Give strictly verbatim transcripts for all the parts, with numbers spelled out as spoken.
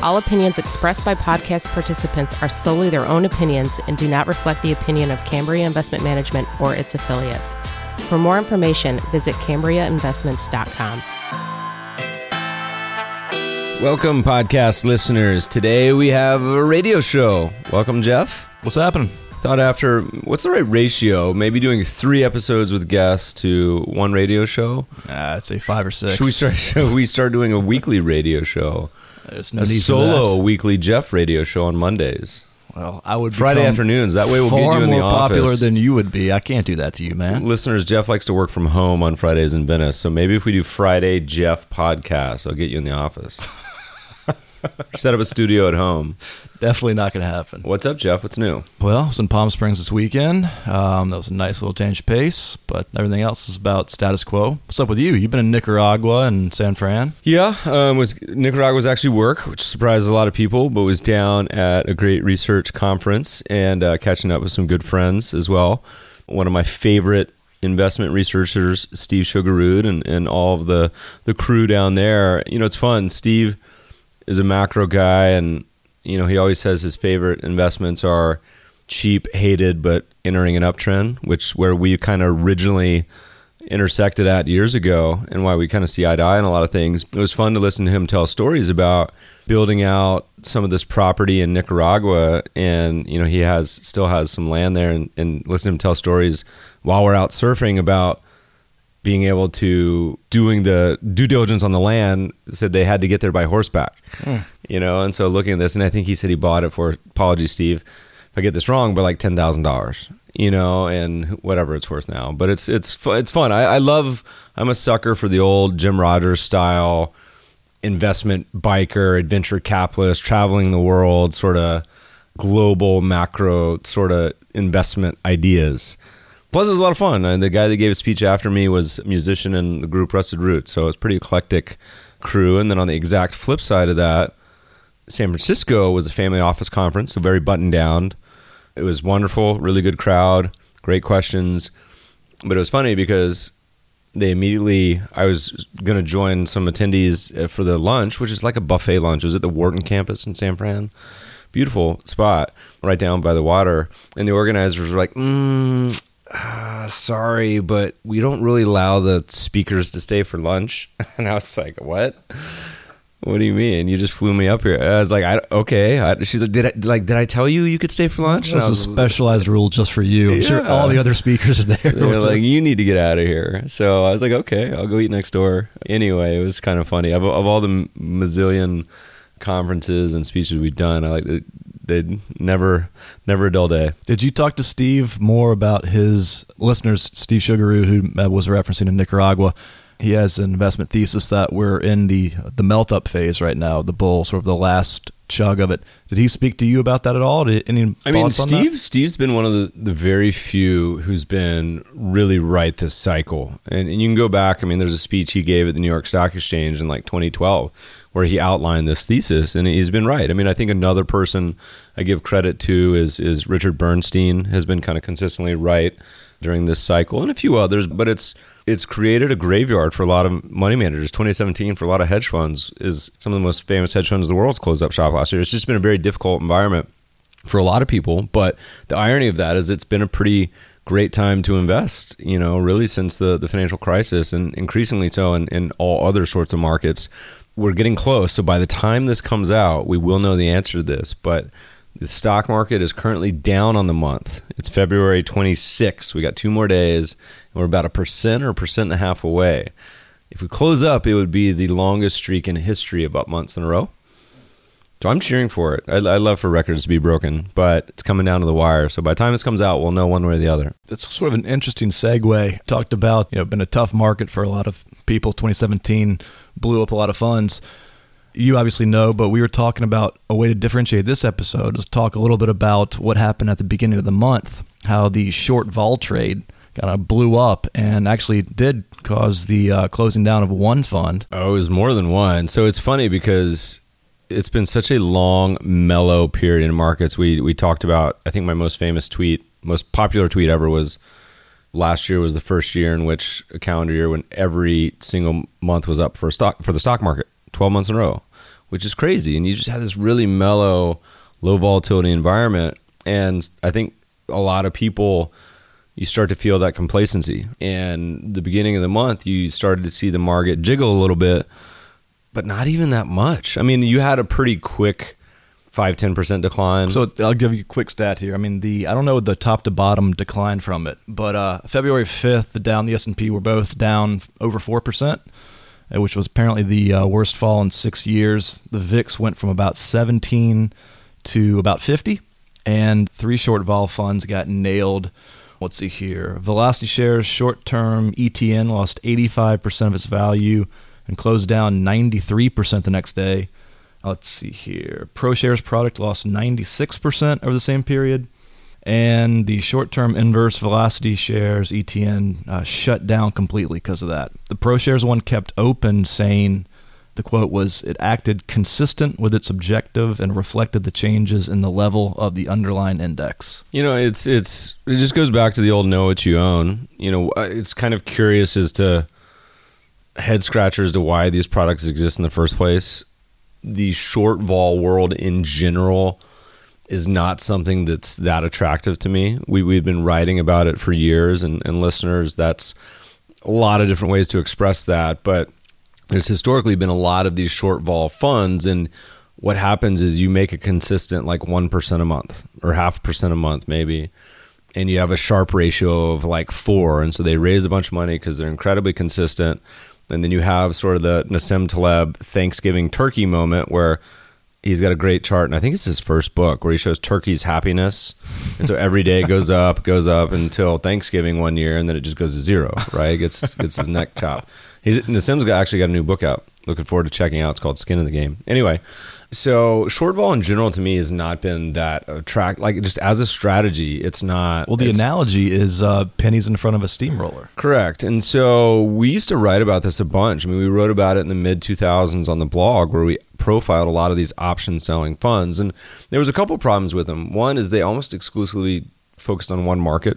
All opinions expressed by podcast participants are solely their own opinions and do not reflect the opinion of Cambria Investment Management or its affiliates. For more information, visit cambria investments dot com. Welcome, podcast listeners. Today we have a radio show. Welcome, Jeff. What's happening? Thought after, what's the right ratio? Maybe doing three episodes with guests to one radio show? Uh, I'd say five or six. Should we start, should we start doing a weekly radio show? There's no a need solo weekly Jeff radio show on Mondays. Well, I would Friday afternoons. That way we'll get you in the office. Far more popular than you would be. I can't do that to you, man. Listeners, Jeff likes to work from home on Fridays in Venice, so maybe if we do Friday Jeff podcast, I'll get you in the office. Set up a studio at home. Definitely not going to happen. What's up, Jeff? What's new? Well, I was in Palm Springs this weekend. Um, that was a nice little change of pace, but everything else is about status quo. What's up with you? You've been in Nicaragua and San Fran? Yeah. Um, was Nicaragua was actually work, which surprises a lot of people, but was down at a great research conference and uh, catching up with some good friends as well. One of my favorite investment researchers, Steve Sjuggerud, and, and all of the, the crew down there. You know, it's fun. Steve is a macro guy, and you know he always says his favorite investments are cheap, hated, but entering an uptrend, which where we kind of originally intersected at years ago, and why we kind of see eye to eye on a lot of things. It was fun to listen to him tell stories about building out some of this property in Nicaragua, and you know he has still has some land there, and, and listen to him tell stories while we're out surfing about being able to doing the due diligence on the land. Said they had to get there by horseback, mm. you know? And so looking at this, and I think he said he bought it for, apologies, Steve, if I get this wrong, but like ten thousand dollars, you know, and whatever it's worth now, but it's, it's, it's fun. I, I love, I'm a sucker for the old Jim Rogers style investment biker, adventure capitalist, traveling the world, sort of global macro sort of investment ideas. Plus, it was a lot of fun. And the guy that gave a speech after me was a musician in the group Rusted Root. So it was a pretty eclectic crew. And then on the exact flip side of that, San Francisco was a family office conference, so very buttoned down. It was wonderful, really good crowd, great questions. But it was funny because they immediately, I was going to join some attendees for the lunch, which is like a buffet lunch. It was at the Wharton campus in San Fran. Beautiful spot, right down by the water. And the organizers were like, mm Uh, sorry, but we don't really allow the speakers to stay for lunch. And I was like, what? What do you mean? You just flew me up here. And I was like, I, okay. I, she's like, did I, like, did I tell you you could stay for lunch? That was, was a specialized rule just for you. Yeah. I'm sure all the other speakers are there. They're like, you need to get out of here. So I was like, okay, I'll go eat next door. Anyway, it was kind of funny. Of, of all the mazillion conferences and speeches we've done, I like the They'd never, never a dull day. Did you talk to Steve more about his listeners, Steve Sjuggerud, who was referencing in Nicaragua? He has an investment thesis that we're in the the melt-up phase right now, the bull, sort of the last chug of it. Did he speak to you about that at all? Did, any I mean, Steve, Steve's been one of the, the very few who's been really right this cycle. And, and you can go back. I mean, there's a speech he gave at the New York Stock Exchange in like twenty twelve where he outlined this thesis, and he's been right. I mean, I think another person I give credit to is is Richard Bernstein, has been kind of consistently right during this cycle, and a few others, but it's it's created a graveyard for a lot of money managers. twenty seventeen for a lot of hedge funds is some of the most famous hedge funds in the world's closed up shop last year. It's just been a very difficult environment for a lot of people, but the irony of that is it's been a pretty great time to invest, you know, really since the, the financial crisis, and increasingly so in, in all other sorts of markets. We're getting close, so by the time this comes out, we will know the answer to this, but the stock market is currently down on the month. It's February twenty-sixth. We got two more days, and we're about a percent or a percent and a half away. If we close up, it would be the longest streak in history of up months in a row. So I'm cheering for it. I, I love for records to be broken, but it's coming down to the wire. So by the time this comes out, we'll know one way or the other. That's sort of an interesting segue. Talked about, you know, been a tough market for a lot of people. twenty seventeen blew up a lot of funds. you obviously know, but we were talking about a way to differentiate this episode is talk a little bit about what happened at the beginning of the month, how the short vol trade kind of blew up and actually did cause the uh, closing down of one fund. Oh, it was more than one. So it's funny because it's been such a long, mellow period in markets. We we talked about, I think my most famous tweet, most popular tweet ever was last year was the first year in which a calendar year when every single month was up for a stock for the stock market, twelve months in a row, which is crazy. And you just had this really mellow, low volatility environment. And I think a lot of people, you start to feel that complacency. And the beginning of the month, you started to see the market jiggle a little bit, but not even that much. I mean, you had a pretty quick five, ten percent decline. So I'll give you a quick stat here. I mean, the I don't know the top to bottom decline from it, but uh, February fifth, the Dow and the S and P were both down over four percent, which was apparently the uh, worst fall in six years. The V I X went from about seventeen to about fifty, and three short vol funds got nailed. Let's see here. Velocity Shares short-term E T N lost eighty-five percent of its value and closed down ninety-three percent the next day. Let's see here. ProShares product lost ninety-six percent over the same period. And the short-term inverse Velocity Shares E T N uh, shut down completely because of that. The ProShares one kept open, saying, the quote was, "It acted consistent with its objective and reflected the changes in the level of the underlying index." You know, it's it's it just goes back to the old know what you own. You know, it's kind of curious as to head scratchers to why these products exist in the first place. The short vol world in general is not something that's that attractive to me. We, we've been writing about it for years, and, and listeners, that's a lot of different ways to express that. But there's historically been a lot of these short vol funds, and what happens is you make a consistent like one percent a month or half percent a month maybe, and you have a sharp ratio of like four. And so they raise a bunch of money because they're incredibly consistent. And then you have sort of the Nassim Taleb Thanksgiving turkey moment where he's got a great chart, and I think it's his first book, where he shows turkey's happiness. And so every day it goes up, goes up until Thanksgiving one year, and then it just goes to zero, right? It gets, gets his neck chopped. He's, Nassim's got, actually got a new book out. Looking forward to checking out. It's called Skin in the Game. Anyway, so short vol in general to me has not been that attractive. Like just as a strategy, it's not. Well, the analogy is uh, pennies in front of a steamroller. Correct. And so we used to write about this a bunch. I mean, we wrote about it in the mid two thousands on the blog where we profiled a lot of these option selling funds. And there was a couple problems with them. One is they almost exclusively focused on one market.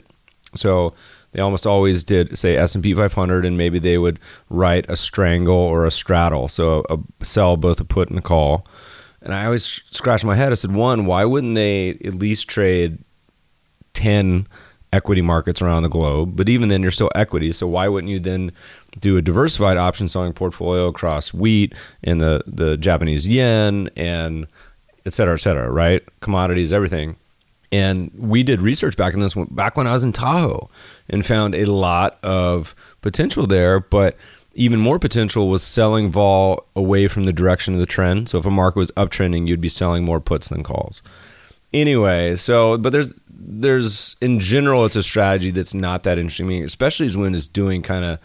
So they almost always did, say, S and P five hundred, and maybe they would write a strangle or a straddle, so a, a sell both a put and a call. And I always scratched my head. I said, one, why wouldn't they at least trade ten equity markets around the globe? But even then, you're still equity, so why wouldn't you then do a diversified option selling portfolio across wheat and the, the Japanese yen and et cetera, et cetera, right? Commodities, everything. And we did research back in this one, back when I was in Tahoe, and found a lot of potential there. But even more potential was selling vol away from the direction of the trend. So if a market was uptrending, you'd be selling more puts than calls. Anyway, so but there's there's in general, it's a strategy that's not that interesting to me, especially when it's doing kind of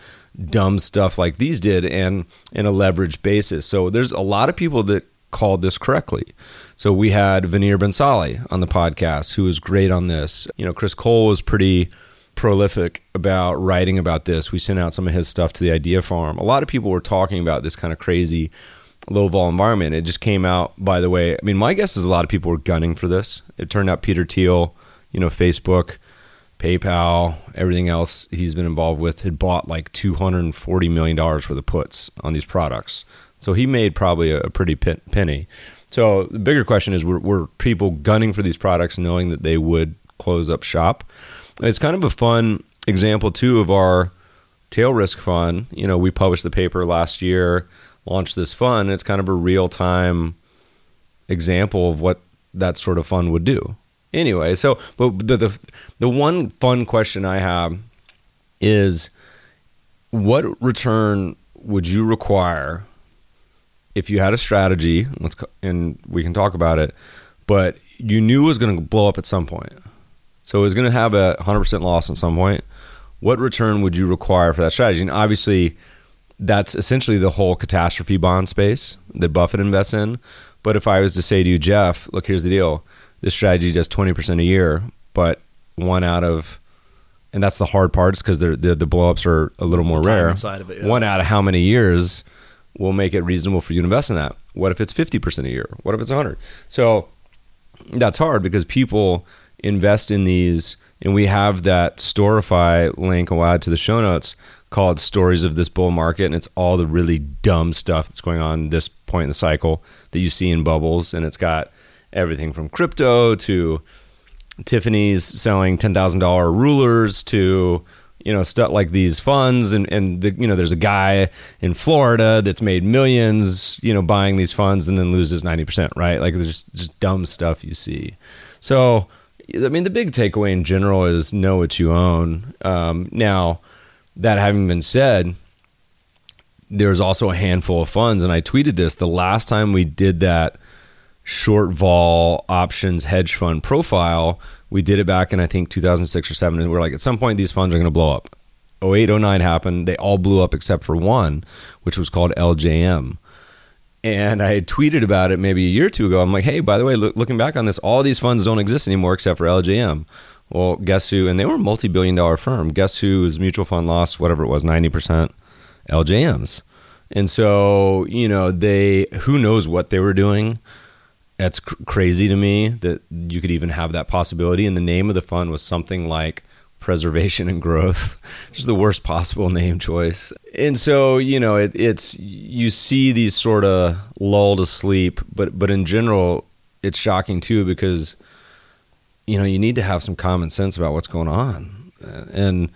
dumb stuff like these did and in a leveraged basis. So there's a lot of people that called this correctly. So we had Vineer Bansali on the podcast, who was great on this. You know, Chris Cole was pretty prolific about writing about this. We sent out some of his stuff to the Idea Farm. A lot of people were talking about this kind of crazy low vol environment. It just came out, by the way. I mean, my guess is a lot of people were gunning for this. It turned out Peter Thiel, you know, Facebook, PayPal, everything else he's been involved with, had bought like two hundred forty million dollars worth of puts on these products. So he made probably a pretty penny. So the bigger question is, were, were people gunning for these products knowing that they would close up shop? It's kind of a fun example, too, of our tail risk fund. You know, we published the paper last year, launched this fund. It's kind of a real-time example of what that sort of fund would do. Anyway, so but the the, the one fun question I have is, what return would you require if you had a strategy, let's and we can talk about it, but you knew it was going to blow up at some point, so it was going to have a one hundred percent loss at some point, what return would you require for that strategy? And obviously, that's essentially the whole catastrophe bond space that Buffett invests in. But if I was to say to you, Jeff, look, here's the deal. This strategy does twenty percent a year, but one out of, and that's the hard part, is because the, the blowups are a little more rare. Side of it, yeah. One out of how many years will make it reasonable for you to invest in that? What if it's fifty percent a year? What if it's one hundred? So that's hard because people invest in these, and we have that Storify link I'll add to the show notes called Stories of This Bull Market, and it's all the really dumb stuff that's going on at this point in the cycle that you see in bubbles, and it's got everything from crypto to Tiffany's selling ten thousand dollars rulers to, you know, stuff like these funds. And, and the, you know, there's a guy in Florida that's made millions, you know, buying these funds and then loses ninety percent, right? Like there's just, just dumb stuff you see. So, I mean, the big takeaway in general is know what you own. Um, now, that having been said, there's also a handful of funds. And I tweeted this the last time we did that short vol options hedge fund profile. We did it back in, I think, two thousand six or seven. And we were like, at some point, these funds are going to blow up. oh eight, oh nine happened. They all blew up except for one, which was called L J M. And I had tweeted about it maybe a year or two ago. I'm like, hey, by the way, look, looking back on this, all these funds don't exist anymore except for L J M. Well, guess who? And they were a multi-billion dollar firm. Guess who's mutual fund lost, whatever it was, ninety percent? L J Ms. And so, you know, they, who knows what they were doing? That's cr- crazy to me that you could even have that possibility. And the name of the fund was something like Preservation and Growth, which is the worst possible name choice. And so, you know, it, it's, you see these sort of lull to sleep, but, but in general, it's shocking too, because, you know, you need to have some common sense about what's going on. And,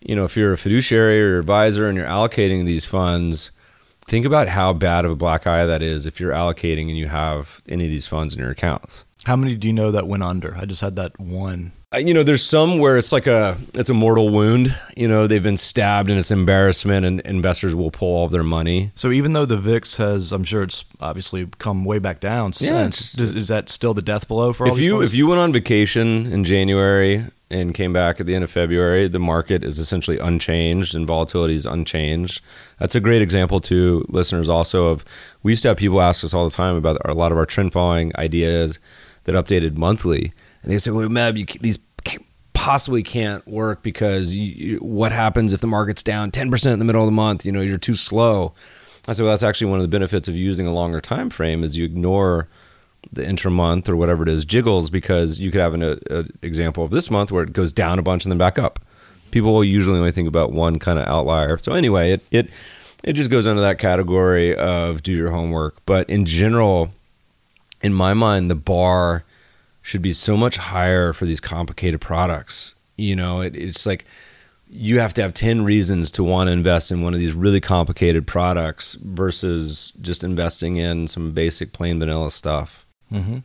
you know, if you're a fiduciary or advisor and you're allocating these funds, think about how bad of a black eye that is if you're allocating and you have any of these funds in your accounts. How many do you know that went under? I just had that one. You know, there's some where it's like a, it's a mortal wound. You know, they've been stabbed and it's embarrassment and investors will pull all of their money. So even though the V I X has, I'm sure it's obviously come way back down since, yeah, is that still the death blow for all if these you, funds? If you went on vacation in January and came back at the end of February, the market is essentially unchanged and volatility is unchanged. That's a great example to listeners also of, we used to have people ask us all the time about a lot of our trend following ideas that updated monthly. And they say, well, Meb, you, these can't, possibly can't work because you, you, what happens if the market's down ten percent in the middle of the month? You know, you're too slow. I said, well, that's actually one of the benefits of using a longer time frame is you ignore the intramonth or whatever it is jiggles, because you could have an a, a example of this month where it goes down a bunch and then back up. People will usually only think about one kind of outlier. So anyway, it it it just goes under that category of do your homework. But in general, in my mind, the bar should be so much higher for these complicated products. You know, it, it's like you have to have ten reasons to want to invest in one of these really complicated products versus just investing in some basic plain vanilla stuff. Mm-hmm.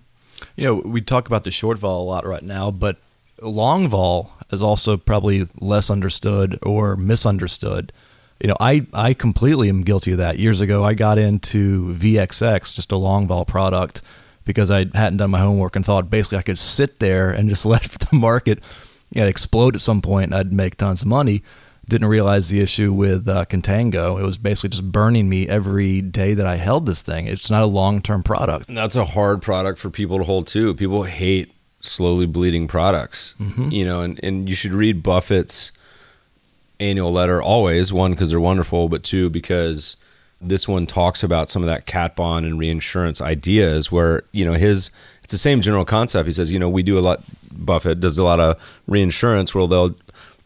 You know, we talk about the short vol a lot right now, but long vol is also probably less understood or misunderstood. You know, I, I completely am guilty of that. Years ago, I got into V X X, just a long vol product, because I hadn't done my homework and thought basically I could sit there and just let the market, you know, explode at some point and I'd make tons of money. Didn't realize the issue with uh, Contango. It was basically just burning me every day that I held this thing. It's not a long-term product. And that's a hard product for people to hold too. People hate slowly bleeding products, mm-hmm. you know, and, and you should read Buffett's annual letter always, one, because they're wonderful, but two, because this one talks about some of that cat bond and reinsurance ideas where, you know, his, it's the same general concept. He says, you know, we do a lot, Buffett does a lot of reinsurance where they'll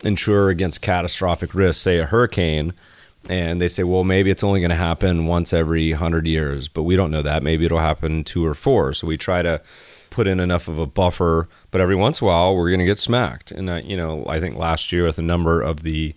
insure against catastrophic risks, say a hurricane. And they say, well, maybe it's only going to happen once every hundred years, but we don't know that. Maybe it'll happen two or four. So we try to put in enough of a buffer, but every once in a while we're going to get smacked. And, uh, you know, I think last year with a number of the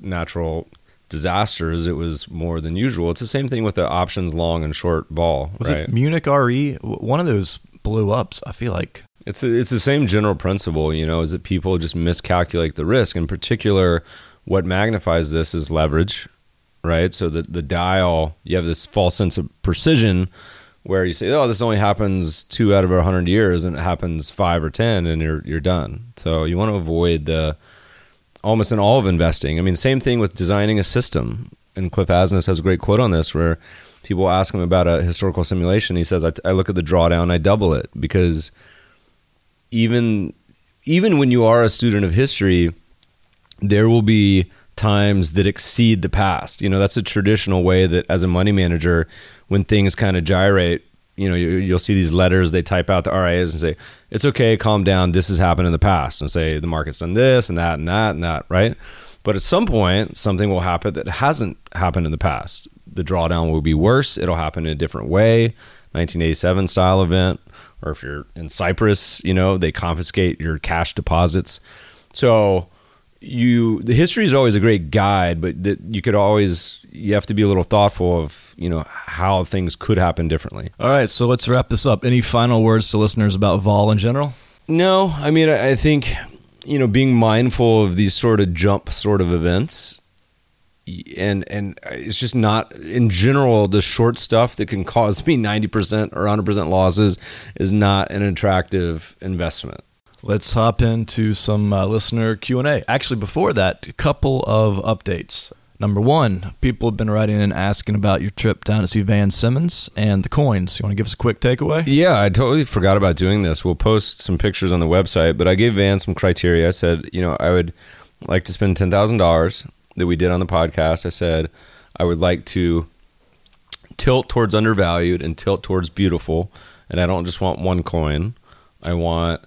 natural disasters, it was more than usual. It's the same thing with the options long and short vol. Was right? It Munich Re? One of those blew ups. I feel like it's a, it's the same general principle. You know, is that people just miscalculate the risk. In particular, what magnifies this is leverage, right? So the the dial, you have this false sense of precision where you say, oh, this only happens two out of a hundred years, and it happens five or ten, and you're you're done. So you want to avoid the almost in all of investing. I mean, same thing with designing a system. and Cliff Asness has a great quote on this where people ask him about a historical simulation. He says, I, I look at the drawdown, I double it, because even even when you are a student of history, there will be times that exceed the past. You know, that's a traditional way that as a money manager, when things kind of gyrate, you know, you, you'll see these letters, they type out the R I As and say, it's okay, calm down, this has happened in the past. And say, the market's done this and that and that and that, right? But at some point, something will happen that hasn't happened in the past. The drawdown will be worse. It'll happen in a different way, nineteen eighty-seven style event. Or if you're in Cyprus, you know, they confiscate your cash deposits. So you, the history is always a great guide, but that you could always, you have to be a little thoughtful of, you know, how things could happen differently. All right, so let's wrap this up. Any final words to listeners about vol in general? No, I mean, I think, you know, being mindful of these sort of jump sort of events, and and it's just not, in general, the short stuff that can cause me ninety percent or one hundred percent losses is not an attractive investment. Let's hop into some uh, listener Q and A. Actually, before that, a couple of updates. Number one, people have been writing in asking about your trip down to see Van Simmons and the coins. You want to give us a quick takeaway? Yeah, I totally forgot about doing this. We'll post some pictures on the website, but I gave Van some criteria. I said, you know, I would like to spend ten thousand dollars that we did on the podcast. I said, I would like to tilt towards undervalued and tilt towards beautiful. And I don't just want one coin. I want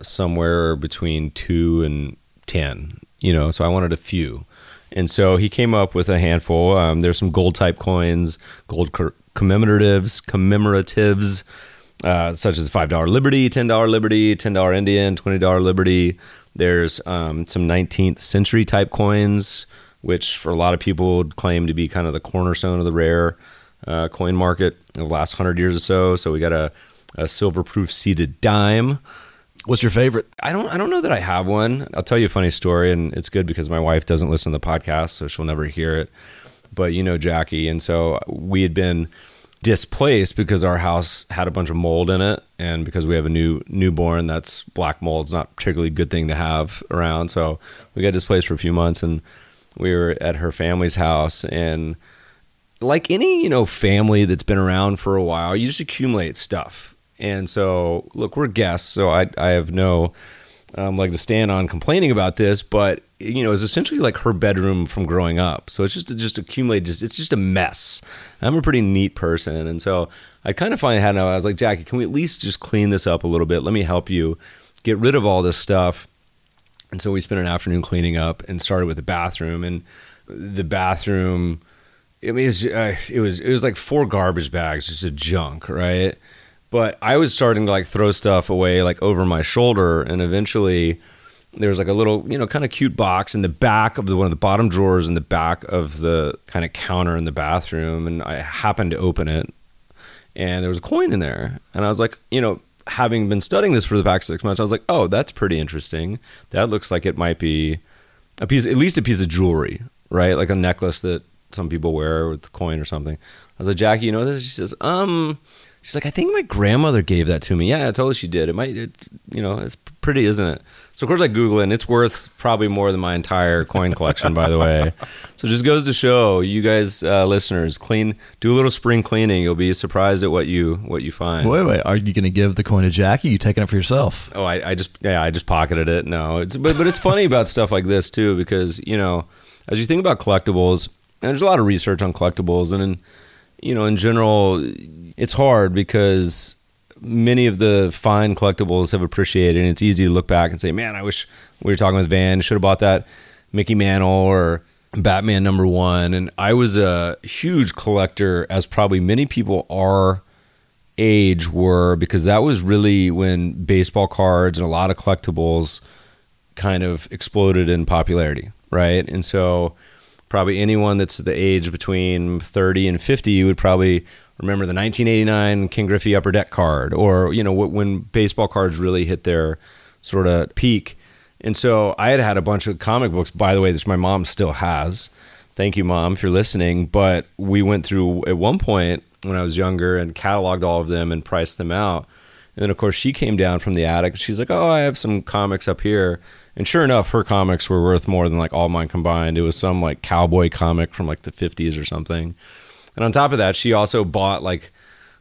somewhere between two and ten, you know, so I wanted a few. And so he came up with a handful. Um, there's some gold type coins, gold co- commemoratives, commemoratives, uh, such as five dollar Liberty, ten dollar Liberty, ten dollar Indian, twenty dollar Liberty. There's um, some nineteenth century type coins, which for a lot of people would claim to be kind of the cornerstone of the rare uh, coin market in the last hundred years or so. So we got a, a silver proof seated dime. What's your favorite? I don't I don't know that I have one. I'll tell you a funny story, and it's good because my wife doesn't listen to the podcast, so she'll never hear it. But you know Jackie, and so we had been displaced because our house had a bunch of mold in it, and because we have a new newborn, that's black mold's not particularly a good thing to have around. So we got displaced for a few months, and we were at her family's house, and like any, you know, family that's been around for a while, you just accumulate stuff. And so, look, we're guests, so I I have no um, like to stand on complaining about this, but you know, it's essentially like her bedroom from growing up. So it's just it just accumulated. Just it's just a mess. I'm a pretty neat person, and so I kind of finally had enough. I was like, Jackie, can we at least just clean this up a little bit? Let me help you get rid of all this stuff. And so we spent an afternoon cleaning up, and started with the bathroom, and the bathroom. I mean, it was uh, it was it was like four garbage bags, just a junk, right? But I was starting to like throw stuff away like over my shoulder, and eventually there was like a little, you know, kind of cute box in the back of the one of the bottom drawers in the back of the kind of counter in the bathroom, and I happened to open it, and there was a coin in there, and I was like, you know, having been studying this for the past six months, I was like, oh, that's pretty interesting. That looks like it might be a piece, at least a piece of jewelry, right? Like a necklace that some people wear with a coin or something. I was like, Jackie, you know this? She says, um. She's like, I think my grandmother gave that to me. Yeah, I told her she did. It might, it, you know, it's pretty, isn't it? So, of course, I Google it, and it's worth probably more than my entire coin collection, by the way. So, it just goes to show, you guys, uh, listeners, clean, do a little spring cleaning. You'll be surprised at what you what you find. Wait, wait, are you going to give the coin to Jackie? Are you taking it for yourself? Oh, I, I just, yeah, I just pocketed it. No, it's but, but it's funny about stuff like this, too, because, you know, as you think about collectibles, and there's a lot of research on collectibles, and in, you know, in general, it's hard because many of the fine collectibles have appreciated, and it's easy to look back and say, man, I wish we were talking with Van, should have bought that Mickey Mantle or Batman number one. And I was a huge collector, as probably many people our age were, because that was really when baseball cards and a lot of collectibles kind of exploded in popularity, right? And so probably anyone that's the age between thirty and fifty would probably remember the nineteen eighty-nine King Griffey Upper Deck card, or, you know, when baseball cards really hit their sort of peak. And so I had had a bunch of comic books, by the way, that my mom still has. Thank you, Mom, if you're listening. But we went through at one point when I was younger and cataloged all of them and priced them out. And then, of course, she came down from the attic. She's like, oh, I have some comics up here. And sure enough, her comics were worth more than like all mine combined. It was some like cowboy comic from like the fifties or something. And on top of that, she also bought like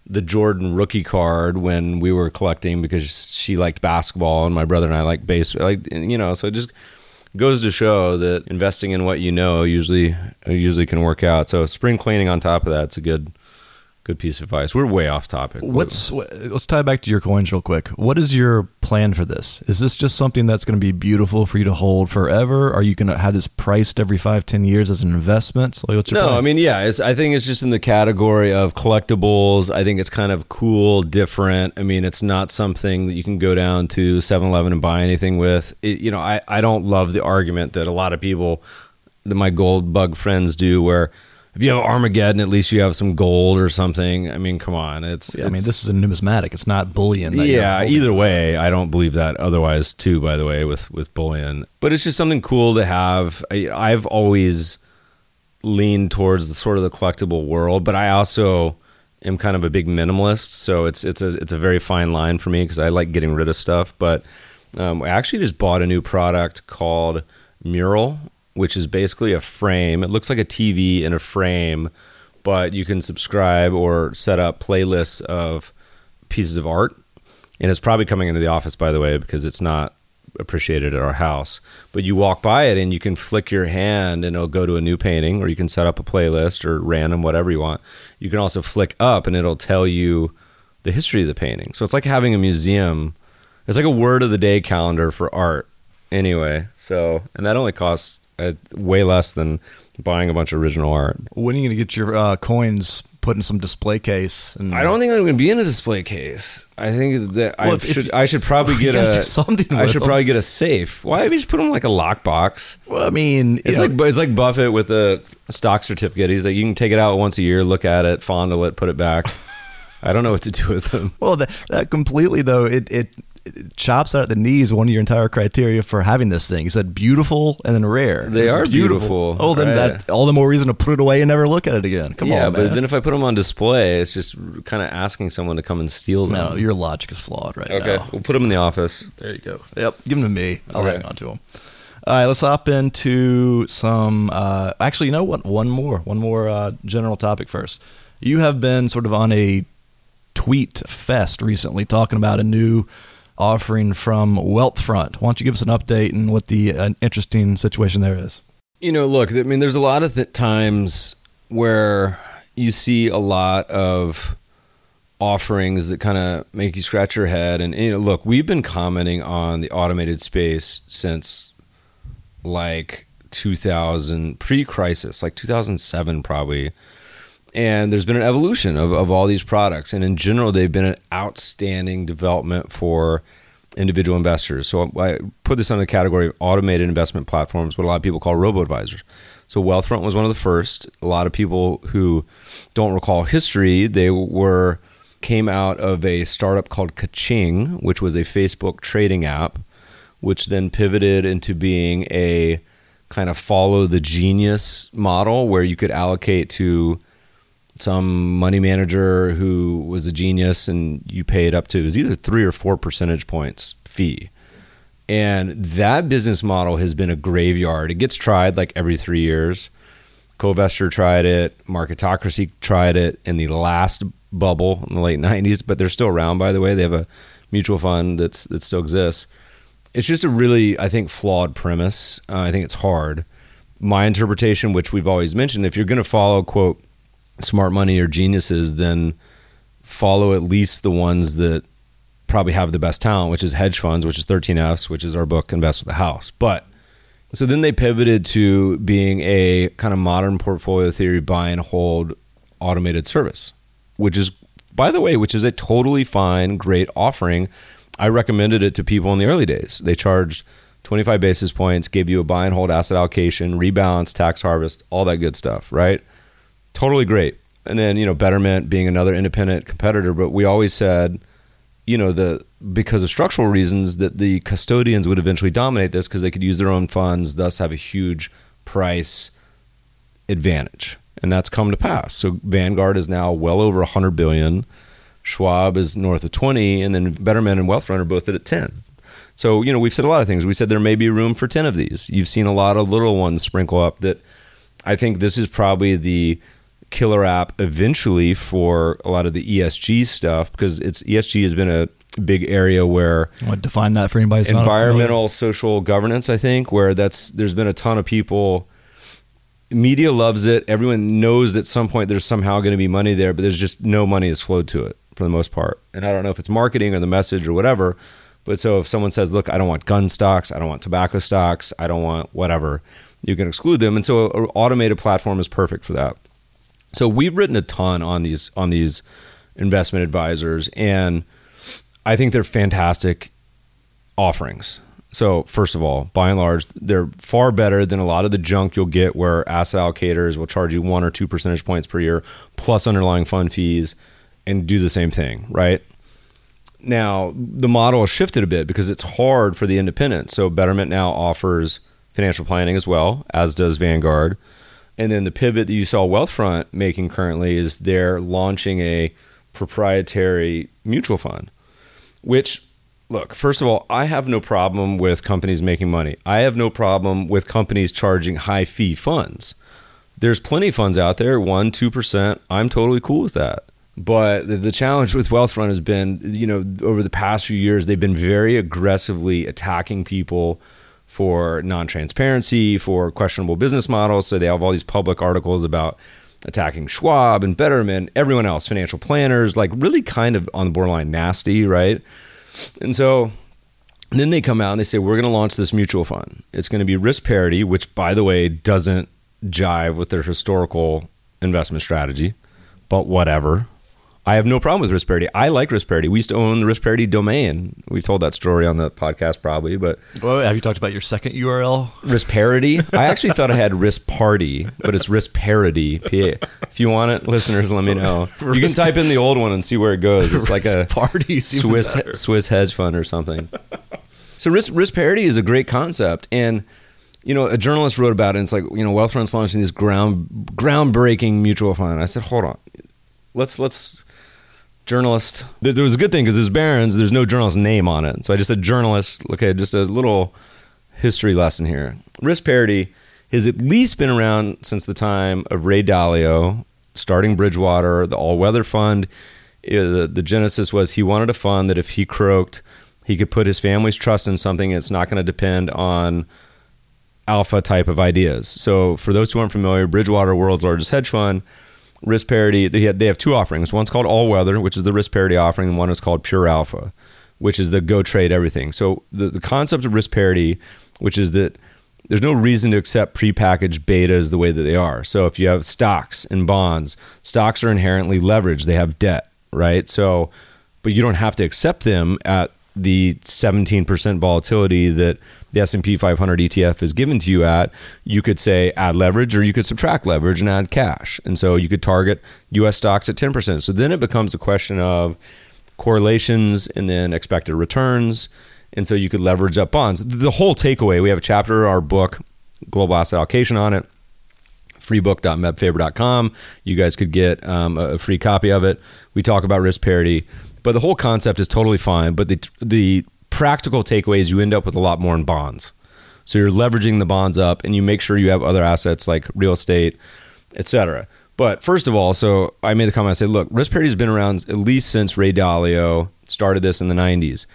the Jordan rookie card when we were collecting because she liked basketball and my brother and I liked baseball. Like, you know, so it just goes to show that investing in what you know usually usually can work out. So spring cleaning on top of that's a good good piece of advice. We're way off topic. What's let's tie back to your coins real quick. What is your plan for this? Is this just something that's going to be beautiful for you to hold forever? Are you going to have this priced every five, ten years as an investment? Like, what's your no, plan? I mean, yeah, it's, I think it's just in the category of collectibles. I think it's kind of cool, different. I mean, it's not something that you can go down to seven eleven and buy anything with. It, you know, I, I don't love the argument that a lot of people, that my gold bug friends do, where if you have Armageddon, at least you have some gold or something. I mean, come on. It's, yeah, it's I mean, this is a numismatic. It's not bullion. That yeah, either way, I don't believe that otherwise, too, by the way, with, with bullion. But it's just something cool to have. I, I've always leaned towards the sort of the collectible world, but I also am kind of a big minimalist. So it's it's a it's a very fine line for me because I like getting rid of stuff. But um, I actually just bought a new product called Mural, which is basically a frame. It looks like a T V in a frame, but you can subscribe or set up playlists of pieces of art. And it's probably coming into the office, by the way, because it's not appreciated at our house. But you walk by it and you can flick your hand and it'll go to a new painting, or you can set up a playlist or random, whatever you want. You can also flick up and it'll tell you the history of the painting. So it's like having a museum. It's like a word of the day calendar for art anyway. So, and that only costs Uh, way less than buying a bunch of original art. When are you going to get your uh, coins put in some display case? And I don't think I'm going to be in a display case. I think that well, I if, should. If, I should probably get a. Something I should them. probably get a safe. Why don't you just put them in like a lockbox? Well, I mean, it's like know. it's like Buffett with a stock certificate. He's like, you can take it out once a year, look at it, fondle it, put it back. I don't know what to do with them. Well, that, that completely though it. it It chops out at the knees one of your entire criteria for having this thing. You said beautiful and then rare. They it's are beautiful. beautiful. Oh, then right. that all the more reason to put it away and never look at it again. Come yeah, on, man. But then if I put them on display, it's just kind of asking someone to come and steal them. No, your logic is flawed right okay. now. Okay, we'll put them in the office. There you go. Yep, give them to me. I'll okay. hang on to them. All right, let's hop into some... Uh, actually, you know what? One more. One more uh, general topic first. You have been sort of on a tweet fest recently talking about a new offering from Wealthfront. Why don't you give us an update and what the uh, interesting situation there is? You know, look, I mean, there's a lot of th- times where you see a lot of offerings that kind of make you scratch your head. And, you know, look, we've been commenting on the automated space since like two thousand, pre-crisis, like two thousand seven probably. And there's been an evolution of, of all these products. And in general, they've been an outstanding development for individual investors. So I put this under the category of automated investment platforms, what a lot of people call robo-advisors. So Wealthfront was one of the first. A lot of people who don't recall history, they were came out of a startup called Kaching, which was a Facebook trading app, which then pivoted into being a kind of follow the genius model where you could allocate to some money manager who was a genius, and you paid up to, it was either three or four percentage points fee. And that business model has been a graveyard. It gets tried like every three years. Covestor tried it, Marketocracy tried it in the last bubble in the late nineties, but they're still around, by the way. They have a mutual fund that's that still exists. It's just a really, I think, flawed premise. Uh, I think it's hard. My interpretation, which we've always mentioned, if you're going to follow, quote, smart money or geniuses, then follow at least the ones that probably have the best talent, which is hedge funds, which is thirteen Fs, which is our book, Invest with the House. But so then they pivoted to being a kind of modern portfolio theory, buy and hold automated service, which is, by the way, which is a totally fine, great offering. I recommended it to people in the early days. They charged twenty-five basis points, gave you a buy and hold asset allocation, rebalance, tax harvest, all that good stuff, right? Totally great. And then, you know, Betterment being another independent competitor, but we always said, you know, the because of structural reasons that the custodians would eventually dominate this because they could use their own funds, thus have a huge price advantage. And that's come to pass. So Vanguard is now well over one hundred billion dollars. Schwab is north of twenty, and then Betterment and Wealthfront are both at ten. So, you know, we've said a lot of things. We said there may be room for ten of these. You've seen a lot of little ones sprinkle up that I think this is probably the killer app eventually for a lot of the E S G stuff, because it's E S G has been a big area where what define that for anybody who's environmental, social governance, I think, where that's there's been a ton of people. Media loves it. Everyone knows at some point there's somehow going to be money there, but there's just no money has flowed to it for the most part. And I don't know if it's marketing or the message or whatever. But so if someone says, look, I don't want gun stocks, I don't want tobacco stocks, I don't want whatever, you can exclude them. And so an automated platform is perfect for that. So we've written a ton on these on these investment advisors, and I think they're fantastic offerings. So first of all, by and large, they're far better than a lot of the junk you'll get where asset allocators will charge you one or two percentage points per year plus underlying fund fees and do the same thing, right? Now, the model has shifted a bit because it's hard for the independent. So Betterment now offers financial planning as well, as does Vanguard. And then the pivot that you saw Wealthfront making currently is they're launching a proprietary mutual fund, which, look, first of all, I have no problem with companies making money. I have no problem with companies charging high fee funds. There's plenty of funds out there, one, two percent. I'm totally cool with that. But the challenge with Wealthfront has been, you know, over the past few years, they've been very aggressively attacking people for non-transparency, for questionable business models. So they have all these public articles about attacking Schwab and Betterment, everyone else, financial planners, like really kind of on the borderline nasty, right? And so then they come out and they say, we're going to launch this mutual fund. It's going to be risk parity, which, by the way, doesn't jive with their historical investment strategy, but whatever. I have no problem with risk parity. I like risk parity. We used to own the risk parity domain. We've told that story on the podcast probably, but... Well, have you talked about your second U R L? Risk parity? I actually thought I had risk party, but it's risk parity. P A. If you want it, listeners, let me know. You can type in the old one and see where it goes. It's like a party Swiss Swiss hedge fund or something. So risk, risk parity is a great concept. And, you know, a journalist wrote about it, and it's like, you know, Wealthfront's launching this ground groundbreaking mutual fund. I said, hold on. Let's... let's journalist. There was a good thing because it was Barron's. There's no journalist name on it. So I just said journalist. Okay, just a little history lesson here. Risk parity has at least been around since the time of Ray Dalio, starting Bridgewater, the all-weather fund. The, the genesis was he wanted a fund that if he croaked, he could put his family's trust in something and it's not going to depend on alpha type of ideas. So for those who aren't familiar, Bridgewater, world's largest hedge fund, risk parity, they have, they have two offerings. One's called All Weather, which is the risk parity offering, and one is called Pure Alpha, which is the go trade everything. So the, the concept of risk parity, which is that there's no reason to accept prepackaged betas the way that they are. So if you have stocks and bonds, stocks are inherently leveraged. They have debt, right? So, but you don't have to accept them at the seventeen percent volatility that the S and P five hundred E T F is given to you at. You could say add leverage, or you could subtract leverage and add cash. And so you could target U S stocks at ten percent. So then it becomes a question of correlations and then expected returns. And so you could leverage up bonds. The whole takeaway, we have a chapter in our book, Global Asset Allocation, on it, free book dot meb faber dot com. You guys could get um, a free copy of it. We talk about risk parity, but the whole concept is totally fine. But the the practical takeaways, you end up with a lot more in bonds. So you're leveraging the bonds up, and you make sure you have other assets like real estate, et cetera. But first of all, so I made the comment, I said, look, risk parity has been around at least since Ray Dalio started this in the nineties.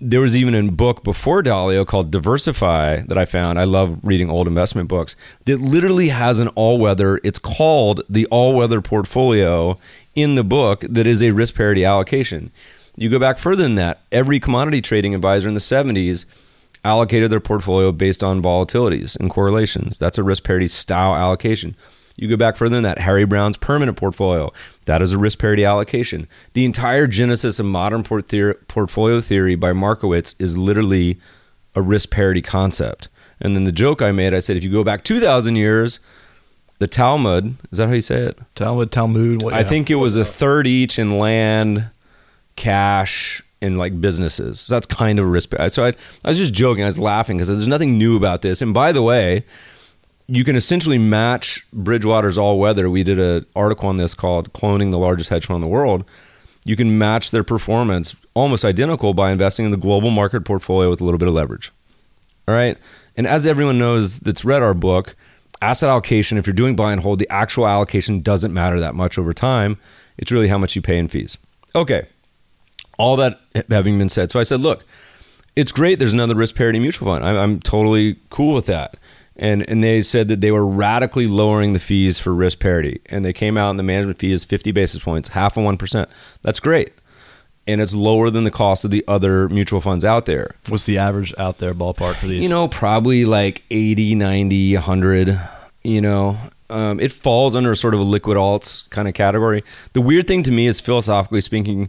There was even a book before Dalio called Diversify that I found. I love reading old investment books that literally has an all-weather. It's called the all-weather portfolio in the book that is a risk parity allocation. You go back further than that, every commodity trading advisor in the seventies allocated their portfolio based on volatilities and correlations. That's a risk parity style allocation. You go back further than that, Harry Brown's permanent portfolio, that is a risk parity allocation. The entire genesis of modern port theory, portfolio theory by Markowitz is literally a risk parity concept. And then the joke I made, I said, if you go back two thousand years, the Talmud, is that how you say it? Talmud, Talmud. What, yeah. I think it was a third each in land, cash, and like businesses. So that's kind of a risk. So I, I was just joking. I was laughing because there's nothing new about this. And by the way, you can essentially match Bridgewater's all-weather. We did an article on this called Cloning the Largest Hedge Fund in the World. You can match their performance almost identical by investing in the global market portfolio with a little bit of leverage. All right. And as everyone knows that's read our book, asset allocation, if you're doing buy and hold, the actual allocation doesn't matter that much over time. It's really how much you pay in fees. Okay. All that having been said. So I said, look, it's great. There's another risk parity mutual fund. I'm, I'm totally cool with that. And and they said that they were radically lowering the fees for risk parity. And they came out and the management fee is fifty basis points, half of one percent. That's great. And it's lower than the cost of the other mutual funds out there. What's the average out there ballpark for these? You know, probably like eighty, ninety, one hundred, you know. Um, it falls under a sort of a liquid alts kind of category. The weird thing to me is philosophically speaking,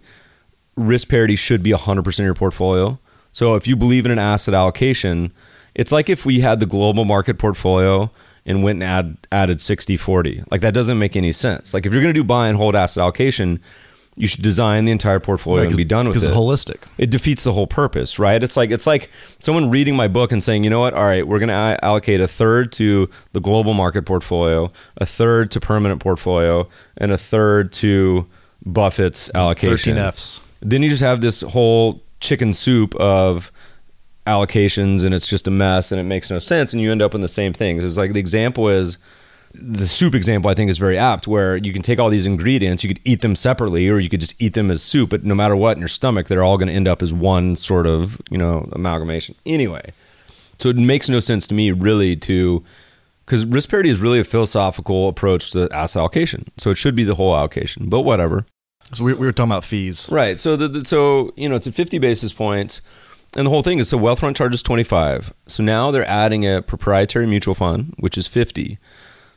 risk parity should be one hundred percent of your portfolio. So if you believe in an asset allocation, it's like if we had the global market portfolio and went and add, added sixty forty. Like that doesn't make any sense. Like if you're going to do buy and hold asset allocation, you should design the entire portfolio yeah, and be done with it. Because it's holistic. It defeats the whole purpose, right? It's like it's like someone reading my book and saying, you know what? All right, we're going to allocate a third to the global market portfolio, a third to permanent portfolio, and a third to Buffett's allocation. thirteen Fs. Then you just have this whole chicken soup of allocations and it's just a mess and it makes no sense and you end up in the same things. It's like the example is, the soup example I think is very apt where you can take all these ingredients, you could eat them separately or you could just eat them as soup, but no matter what in your stomach, they're all going to end up as one sort of, you know, amalgamation. Anyway, so it makes no sense to me really to, because risk parity is really a philosophical approach to asset allocation. So it should be the whole allocation, but whatever. So we, we were talking about fees. Right. So, the, the, so you know, it's at fifty basis points. And the whole thing is, so Wealthfront charges twenty-five. So now they're adding a proprietary mutual fund, which is fifty.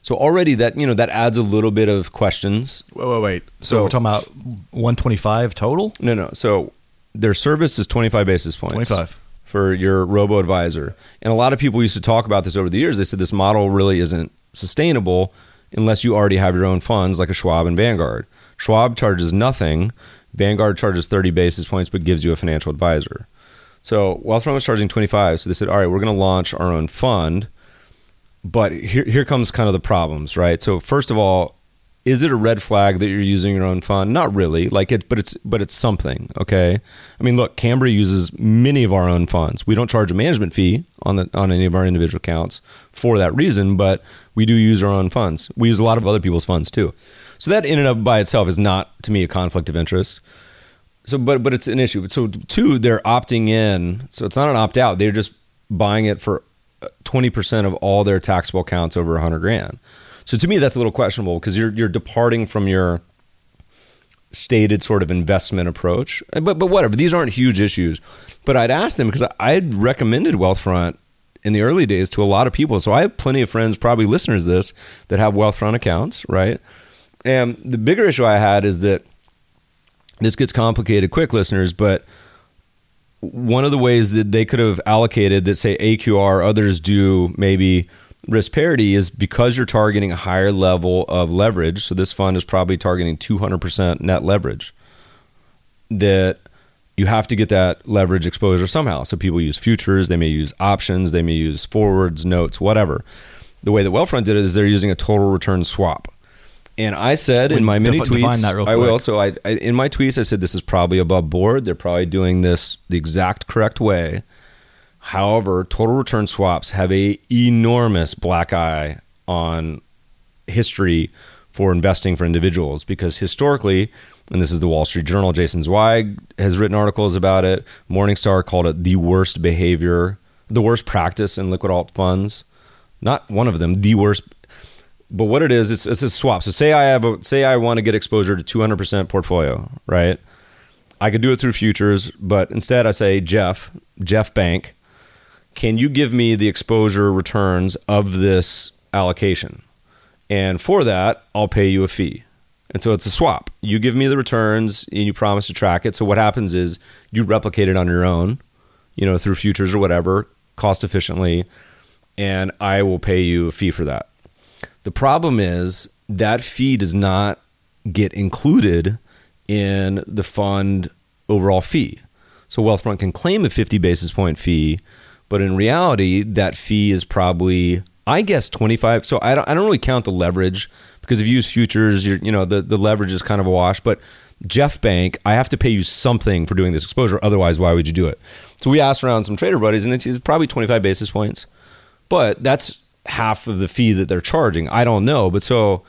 So already that, you know, that adds a little bit of questions. Wait, wait, wait. So, so we're talking about one twenty-five total? No, no. So their service is twenty-five basis points. twenty-five. For your robo-advisor. And a lot of people used to talk about this over the years. They said this model really isn't sustainable unless you already have your own funds like a Schwab and Vanguard. Schwab charges nothing. Vanguard charges thirty basis points, but gives you a financial advisor. So Wealthfront was charging twenty-five. So they said, all right, we're going to launch our own fund. But here here comes kind of the problems, right? So first of all, is it a red flag that you're using your own fund? Not really, like it, but it's but it's something, okay? I mean, look, Cambria uses many of our own funds. We don't charge a management fee on the on any of our individual accounts for that reason, but we do use our own funds. We use a lot of other people's funds too. So that in and of by itself is not, to me, a conflict of interest. So, but but it's an issue. So two, they're opting in. So it's not an opt out. They're just buying it for twenty percent of all their taxable accounts over a hundred grand. So to me, that's a little questionable because you're you're departing from your stated sort of investment approach. But but whatever, these aren't huge issues. But I'd asked them because I had recommended Wealthfront in the early days to a lot of people. So I have plenty of friends, probably listeners to this, that have Wealthfront accounts, right? And the bigger issue I had is that this gets complicated quick, listeners, but one of the ways that they could have allocated that, say, A Q R, others do maybe risk parity, is because you're targeting a higher level of leverage. So this fund is probably targeting two hundred percent net leverage, that you have to get that leverage exposure somehow. So people use futures, they may use options, they may use forwards, notes, whatever. The way that Wealthfront did it is they're using a total return swap. And I said in my mini tweets, I will. So I, I, in my tweets, I said, this is probably above board. They're probably doing this the exact correct way. However, total return swaps have a enormous black eye on history for investing for individuals, because historically, and this is the Wall Street Journal, Jason Zweig has written articles about it. Morningstar called it the worst behavior, the worst practice in liquid alt funds. Not one of them, the worst. But what it is, it's, it's a swap. So say I have a, say I want to get exposure to two hundred percent portfolio, right? I could do it through futures, but instead I say, Jeff, Jeff Bank, can you give me the exposure returns of this allocation? And for that, I'll pay you a fee. And so it's a swap. You give me the returns and you promise to track it. So what happens is you replicate it on your own, you know, through futures or whatever, cost efficiently, and I will pay you a fee for that. The problem is that fee does not get included in the fund overall fee. So Wealthfront can claim a fifty basis point fee, but in reality, that fee is probably, I guess, twenty-five. So I don't, I don't really count the leverage, because if you use futures, you're, you know, the, the leverage is kind of a wash. But Jeff Bank, I have to pay you something for doing this exposure. Otherwise, why would you do it? So we asked around some trader buddies, and it's probably twenty-five basis points. But that's half of the fee that they're charging. I don't know. But so,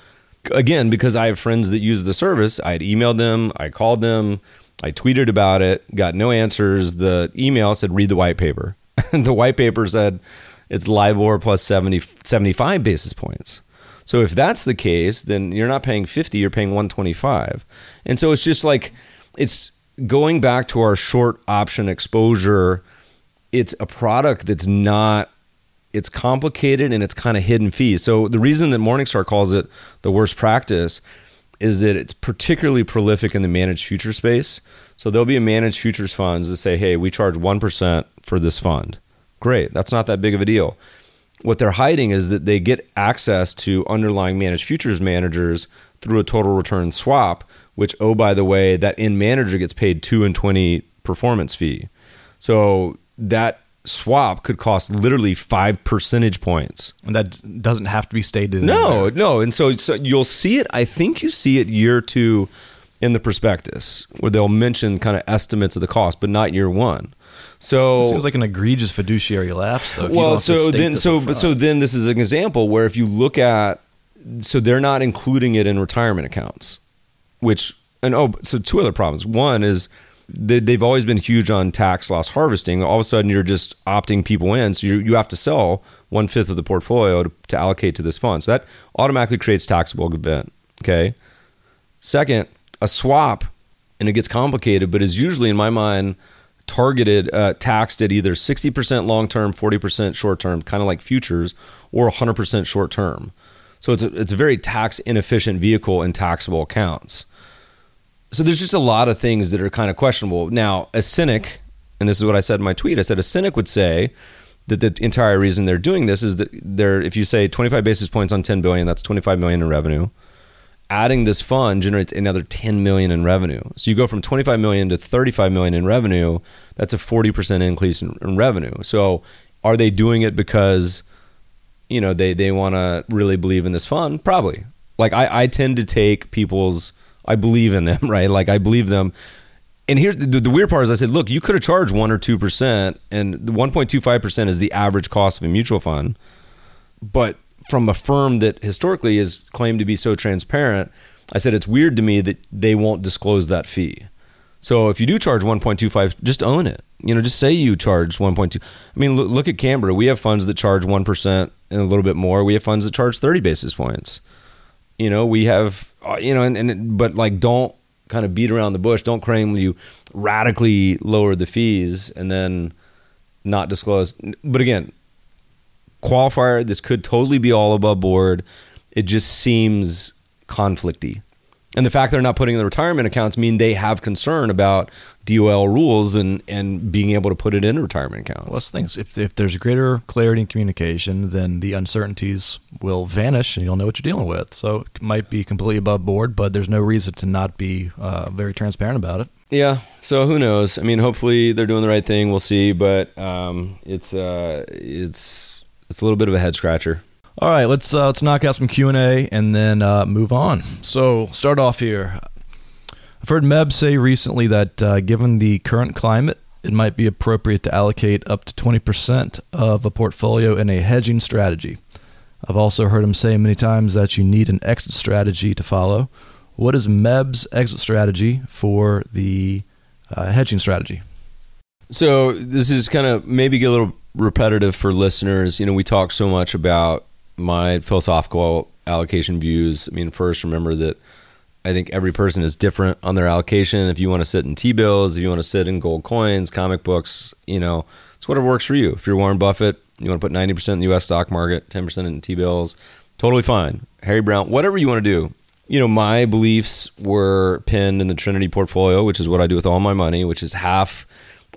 again, because I have friends that use the service, I had emailed them, I called them, I tweeted about it, got no answers. The email said, read the white paper. And the white paper said, it's LIBOR plus seventy, seventy-five basis points. So if that's the case, then you're not paying fifty, you're paying one twenty-five. And so it's just like, it's going back to our short option exposure. It's a product that's not, it's complicated and it's kind of hidden fees. So the reason that Morningstar calls it the worst practice is that it's particularly prolific in the managed futures space. So there'll be a managed futures funds that say, hey, we charge one percent for this fund. Great, that's not that big of a deal. What they're hiding is that they get access to underlying managed futures managers through a total return swap, which, oh, by the way, that end manager gets paid two and twenty performance fee. So that swap could cost literally five percentage points. And that doesn't have to be stated. No, no. And so, so you'll see it. I think you see it year two in the prospectus where they'll mention kind of estimates of the cost, but not year one. So it seems like an egregious fiduciary lapse, though. Well, so then, so but so then, this is an example where if you look at, so they're not including it in retirement accounts, which and oh, so two other problems. One is they, they've always been huge on tax loss harvesting. All of a sudden, you're just opting people in, so you you have to sell one fifth of the portfolio to, to allocate to this fund. So that automatically creates taxable event. Okay. Second, a swap, and it gets complicated, but is usually in my mind targeted, uh, taxed at either sixty percent long-term, forty percent short-term, kind of like futures, or one hundred percent short-term. So it's a, it's a very tax-inefficient vehicle in taxable accounts. So there's just a lot of things that are kind of questionable. Now, a cynic, and this is what I said in my tweet, I said a cynic would say that the entire reason they're doing this is that they're, if you say twenty-five basis points on ten billion dollars, that's twenty-five million dollars in revenue. Adding this fund generates another ten million dollars in revenue. So you go from twenty-five million dollars to thirty-five million dollars in revenue. That's a forty percent increase in, in revenue. So are they doing it because, you know, they, they want to really believe in this fund? Probably. Like I, I tend to take people's, I believe in them, right? Like I believe them. And here's the, the weird part is I said, look, you could have charged one or two percent and the one point two five percent is the average cost of a mutual fund. But from a firm that historically is claimed to be so transparent, I said, it's weird to me that they won't disclose that fee. So if you do charge one point two five, just own it. You know, just say you charge one point two. I mean, look, look at Cambria. We have funds that charge one percent and a little bit more. We have funds that charge thirty basis points. You know, we have, you know, and, and but like, don't kind of beat around the bush. Don't claim you radically lower the fees and then not disclose. But again, qualifier, this could totally be all above board. It just seems conflicty. And the fact they're not putting in the retirement accounts mean they have concern about D O L rules and, and being able to put it in retirement accounts. Well, that's the thing. If, if there's greater clarity in communication, then the uncertainties will vanish and you'll know what you're dealing with. So it might be completely above board, but there's no reason to not be uh, very transparent about it. Yeah. So who knows? I mean, hopefully they're doing the right thing. We'll see. But um, it's uh, it's... It's a little bit of a head scratcher. All right, let's uh, let's knock out some Q and A and then uh, move on. So start off here. I've heard Meb say recently that uh, given the current climate, it might be appropriate to allocate up to twenty percent of a portfolio in a hedging strategy. I've also heard him say many times that you need an exit strategy to follow. What is Meb's exit strategy for the uh, hedging strategy? So this is kind of maybe get a little repetitive for listeners. You know, we talk so much about my philosophical allocation views. I mean, first, remember that I think every person is different on their allocation. If you want to sit in T-bills, if you want to sit in gold coins, comic books, you know, it's whatever works for you. If you're Warren Buffett, you want to put ninety percent in the U S stock market, ten percent in T-bills, totally fine. Harry Brown, whatever you want to do. You know, my beliefs were pinned in the Trinity portfolio, which is what I do with all my money, which is half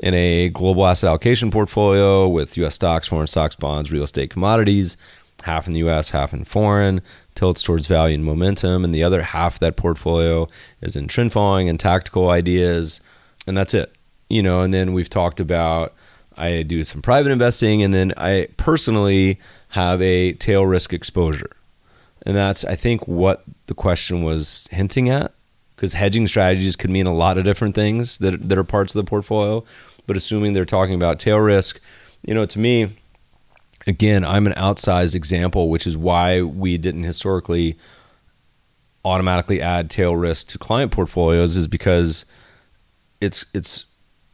in a global asset allocation portfolio with U S stocks, foreign stocks, bonds, real estate, commodities, half in the U S, half in foreign, tilts towards value and momentum. And the other half of that portfolio is in trend following and tactical ideas. And that's it. You know, and then we've talked about, I do some private investing, and then I personally have a tail risk exposure. And that's, I think, what the question was hinting at. because hedging strategies could mean a lot of different things that that are parts of the portfolio. But assuming they're talking about tail risk, you know, to me, again, I'm an outsized example, which is why we didn't historically automatically add tail risk to client portfolios, is because it's it's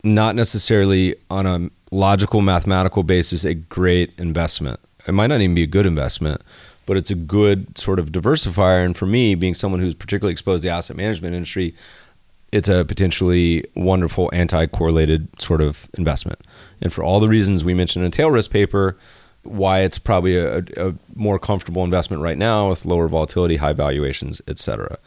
not necessarily on a logical, mathematical basis a great investment. It might not even be a good investment, but it's a good sort of diversifier. And for me, being someone who's particularly exposed to the asset management industry, it's a potentially wonderful anti-correlated sort of investment. And for all the reasons we mentioned in a tail risk paper, why it's probably a, a more comfortable investment right now with lower volatility, high valuations, et cetera.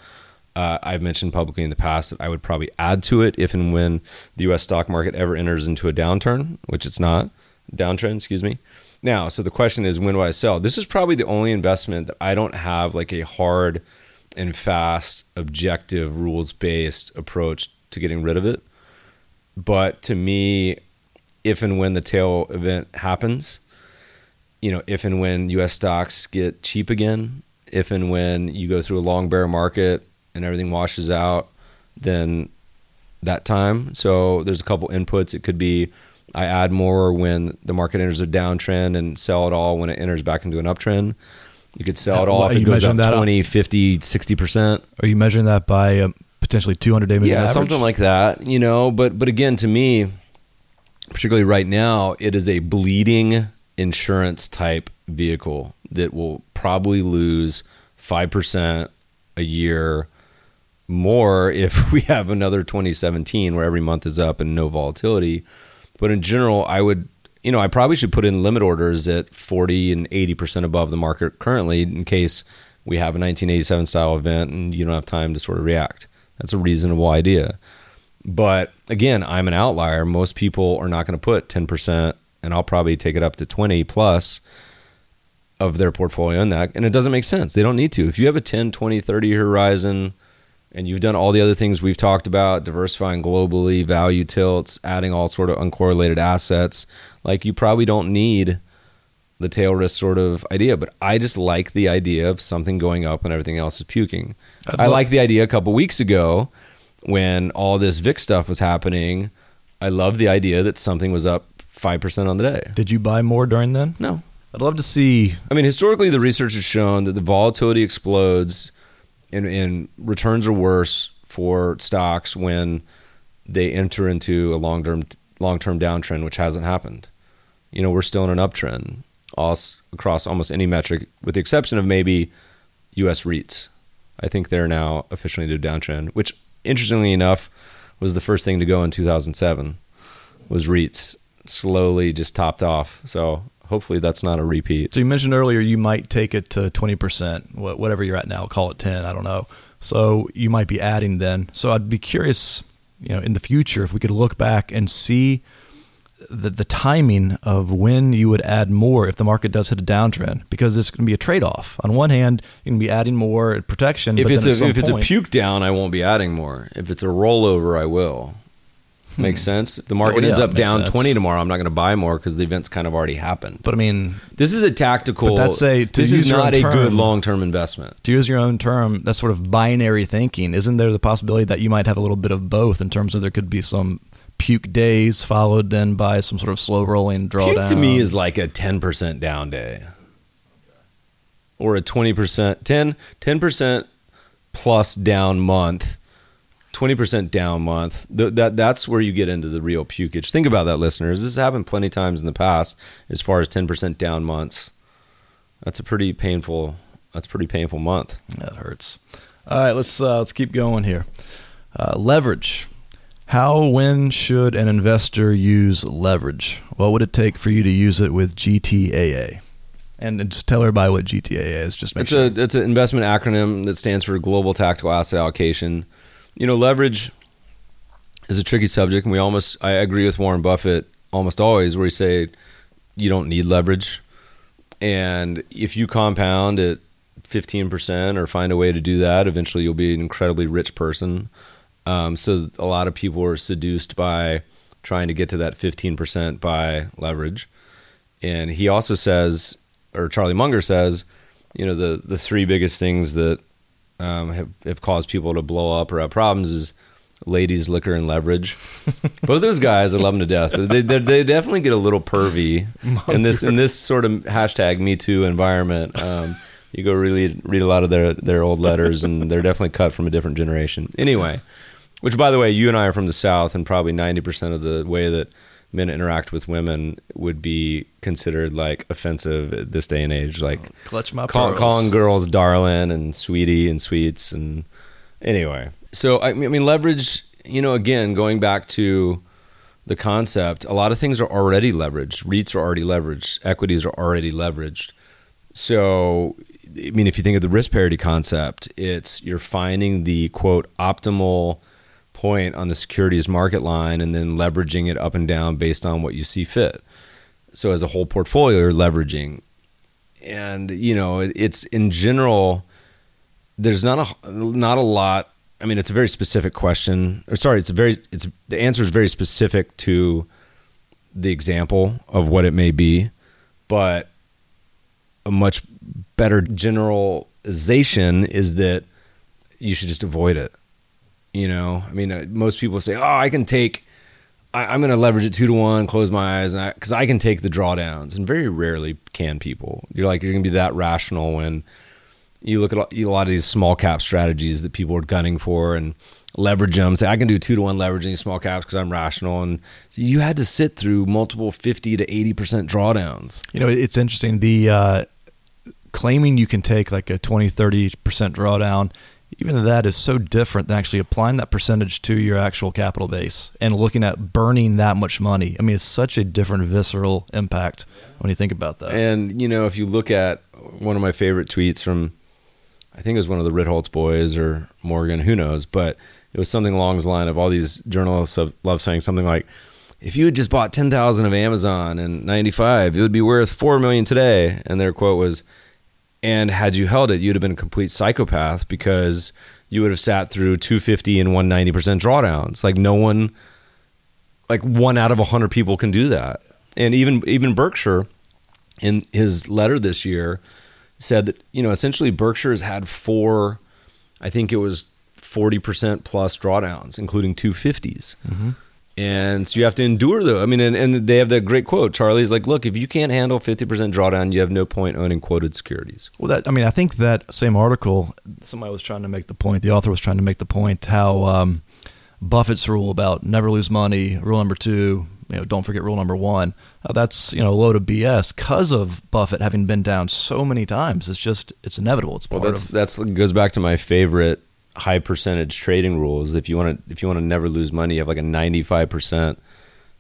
Uh, I've mentioned publicly in the past that I would probably add to it if and when the U S stock market ever enters into a downturn, which it's not, downtrend, excuse me. Now, so the question is, when would I sell? This is probably the only investment that I don't have like a hard and fast, objective, rules-based approach to getting rid of it. But to me, if and when the tail event happens, you know, if and when U S stocks get cheap again, if and when you go through a long bear market and everything washes out, then that time. So there's a couple inputs. It could be I add more when the market enters a downtrend and sell it all when it enters back into an uptrend. You could sell it all well, if it goes up twenty, fifty, sixty percent. Are you measuring that by um, potentially two hundred day moving yeah, average? Yeah, something like that, you know. But but again, to me, particularly right now, it is a bleeding insurance type vehicle that will probably lose five percent a year more if we have another twenty seventeen where every month is up and no volatility. But in general, I would, you know, I probably should put in limit orders at forty and eighty percent above the market currently in case we have a nineteen eighty-seven style event and you don't have time to sort of react. That's a reasonable idea. But again, I'm an outlier. Most people are not going to put ten percent, and I'll probably take it up to twenty plus of their portfolio in that. And it doesn't make sense. They don't need to. If you have a ten, twenty, thirty year horizon, and you've done all the other things we've talked about, diversifying globally, value tilts, adding all sort of uncorrelated assets, like you probably don't need the tail risk sort of idea. But I just like the idea of something going up and everything else is puking. I'd I love- like the idea a couple weeks ago when all this V I X stuff was happening. I loved the idea that something was up five percent on the day. Did you buy more during then? No. I'd love to see. I mean, historically, the research has shown that the volatility explodes And, and returns are worse for stocks when they enter into a long-term long-term downtrend, which hasn't happened. You know, we're still in an uptrend all, across almost any metric, with the exception of maybe U S REITs. I think they're now officially into a downtrend, which, interestingly enough, was the first thing to go in two thousand seven, was REITs slowly just topped off. So hopefully that's not a repeat. So you mentioned earlier you might take it to twenty percent, whatever you're at now, call it ten, I don't know. So you might be adding then. So I'd be curious, you know, in the future, if we could look back and see the, the timing of when you would add more if the market does hit a downtrend, because it's going to be a trade-off. On one hand, you're going to be adding more protection. If, but it's, then a, at some if point, it's a puke down, I won't be adding more. If it's a rollover, I will. Makes sense. If the market oh, yeah, ends up down sense. twenty tomorrow, I'm not going to buy more because the event's kind of already happened. But I mean, this is a tactical. But that's a, to this is not a term, good long-term investment. To use your own term, that's sort of binary thinking. Isn't there the possibility that you might have a little bit of both in terms of there could be some puke days followed then by some sort of slow rolling drawdown? Puke to me is like a ten percent down day or a twenty percent, ten, ten percent plus down month. twenty percent down month, Th- that that's where you get into the real pukage. Think about that, listeners. This has happened plenty of times in the past as far as ten percent down months. That's a pretty painful, that's a pretty painful month. That hurts. All right, let's, uh, let's keep going here. Uh, leverage. How, when should an investor use leverage? What would it take for you to use it with G T A A? And just tell everybody what G T A A is. Just make it's sure. A, it's an investment acronym that stands for Global Tactical Asset Allocation. You know, leverage is a tricky subject, and we almost, I agree with Warren Buffett almost always where he say you don't need leverage. And if you compound at fifteen percent or find a way to do that, eventually you'll be an incredibly rich person. Um, so a lot of people are seduced by trying to get to that fifteen percent by leverage. And he also says, or Charlie Munger says, you know, the the three biggest things that um, have, have caused people to blow up or have problems is ladies, liquor, and leverage. Both those guys, I love them to death, but they they definitely get a little pervy in this in this sort of hashtag Me Too environment. Um, you go really read a lot of their their old letters, and they're definitely cut from a different generation. Anyway, which by the way, you and I are from the South, and probably ninety percent of the way that men interact with women would be considered like offensive at this day and age. Like oh, clutch my call, calling girls darling and sweetie and sweets and anyway. So, I mean, leverage, you know, again, going back to the concept, a lot of things are already leveraged. REITs are already leveraged. Equities are already leveraged. So, I mean, if you think of the risk parity concept, it's you're finding the, quote, optimal point on the securities market line and then leveraging it up and down based on what you see fit. So, as a whole portfolio, you're leveraging. And, you know, it, it's in general, there's not a, not a lot. I mean, it's a very specific question. Or sorry, it's a very it's the answer is very specific to the example of what it may be, but a much better generalization is that you should just avoid it. You know, I mean, most people say, "Oh, I can take, I, I'm going to leverage it two to one, close my eyes, and because I, I can take the drawdowns." And very rarely can people. You're like you're going to be that rational when. You look at a lot of these small cap strategies that people are gunning for and leverage them. Say, I can do two to one leveraging small caps because I'm rational. And so you had to sit through multiple fifty to eighty percent drawdowns. You know, it's interesting. The uh, claiming you can take like a twenty, thirty percent drawdown, even that is so different than actually applying that percentage to your actual capital base and looking at burning that much money. I mean, it's such a different visceral impact when you think about that. And, you know, if you look at one of my favorite tweets from, I think it was one of the Ritholtz boys or Morgan, who knows, but it was something along the line of all these journalists love saying something like, if you had just bought ten thousand of Amazon in ninety-five, it would be worth four million dollars today. And their quote was, and had you held it, you'd have been a complete psychopath because you would have sat through two hundred fifty and one hundred ninety percent drawdowns. Like no one, like one out of one hundred people can do that. And even, even Berkshire in his letter this year, said that, you know, essentially Berkshire has had four, I think it was forty percent plus drawdowns, including two fifties. Mm-hmm. And so you have to endure though. I mean, and, and they have that great quote. Charlie's like, look, if you can't handle fifty percent drawdown, you have no point owning quoted securities. Well, that, I mean, I think that same article, somebody was trying to make the point, the author was trying to make the point how um, Buffett's rule about never lose money, rule number two, you know, don't forget rule number one. Uh, that's, you know, a load of B S because of Buffett having been down so many times. It's just, it's inevitable. It's part well, that's, of that's goes back to my favorite high percentage trading rules. If you want to, if you want to never lose money, you have like a ninety-five percent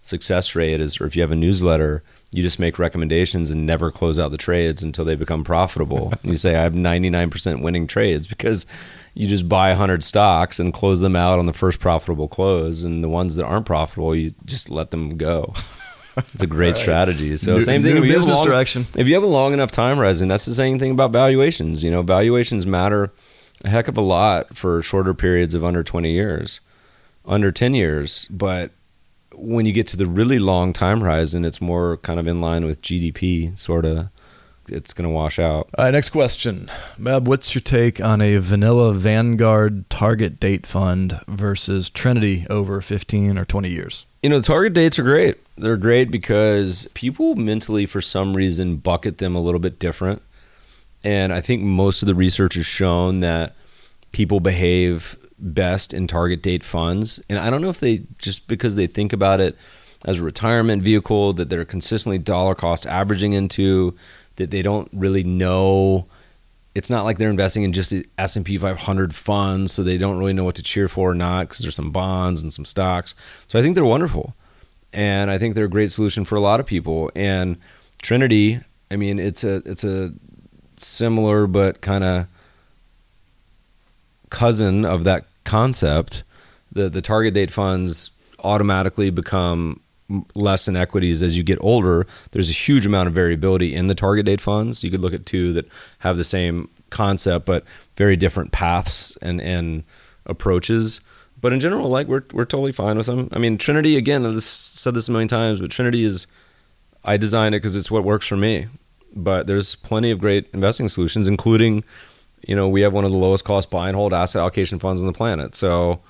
success rate is, or if you have a newsletter, you just make recommendations and never close out the trades until they become profitable. You say, I have ninety-nine percent winning trades because you just buy one hundred stocks and close them out on the first profitable close. And the ones that aren't profitable, you just let them go. It's a great right. strategy. So new, same thing. New if, you business long, direction. If you have a long enough time horizon, that's the same thing about valuations. You know, valuations matter a heck of a lot for shorter periods of under twenty years, under ten years. But when you get to the really long time horizon, it's more kind of in line with G D P, sort of. It's going to wash out. All right, next question. Meb, what's your take on a vanilla Vanguard target date fund versus Trinity over fifteen or twenty years? You know, the target dates are great. They're great because people mentally, for some reason, bucket them a little bit different. And I think most of the research has shown that people behave best in target date funds. And I don't know if they, just because they think about it as a retirement vehicle that they're consistently dollar cost averaging into, that they don't really know. It's not like they're investing in just S and P five hundred funds, so they don't really know what to cheer for or not because there's some bonds and some stocks. So I think they're wonderful. And I think they're a great solution for a lot of people. And Trinity, I mean, it's a it's a similar but kind of cousin of that concept. The the target date funds automatically become less in equities as you get older. There's a huge amount of variability in the target date funds. You could look at two that have the same concept, but very different paths and, and approaches. But in general, like we're we're totally fine with them. I mean, Trinity, again, I've said this a million times, but Trinity is, I designed it because it's what works for me. But there's plenty of great investing solutions, including you know, we have one of the lowest cost buy and hold asset allocation funds on the planet. So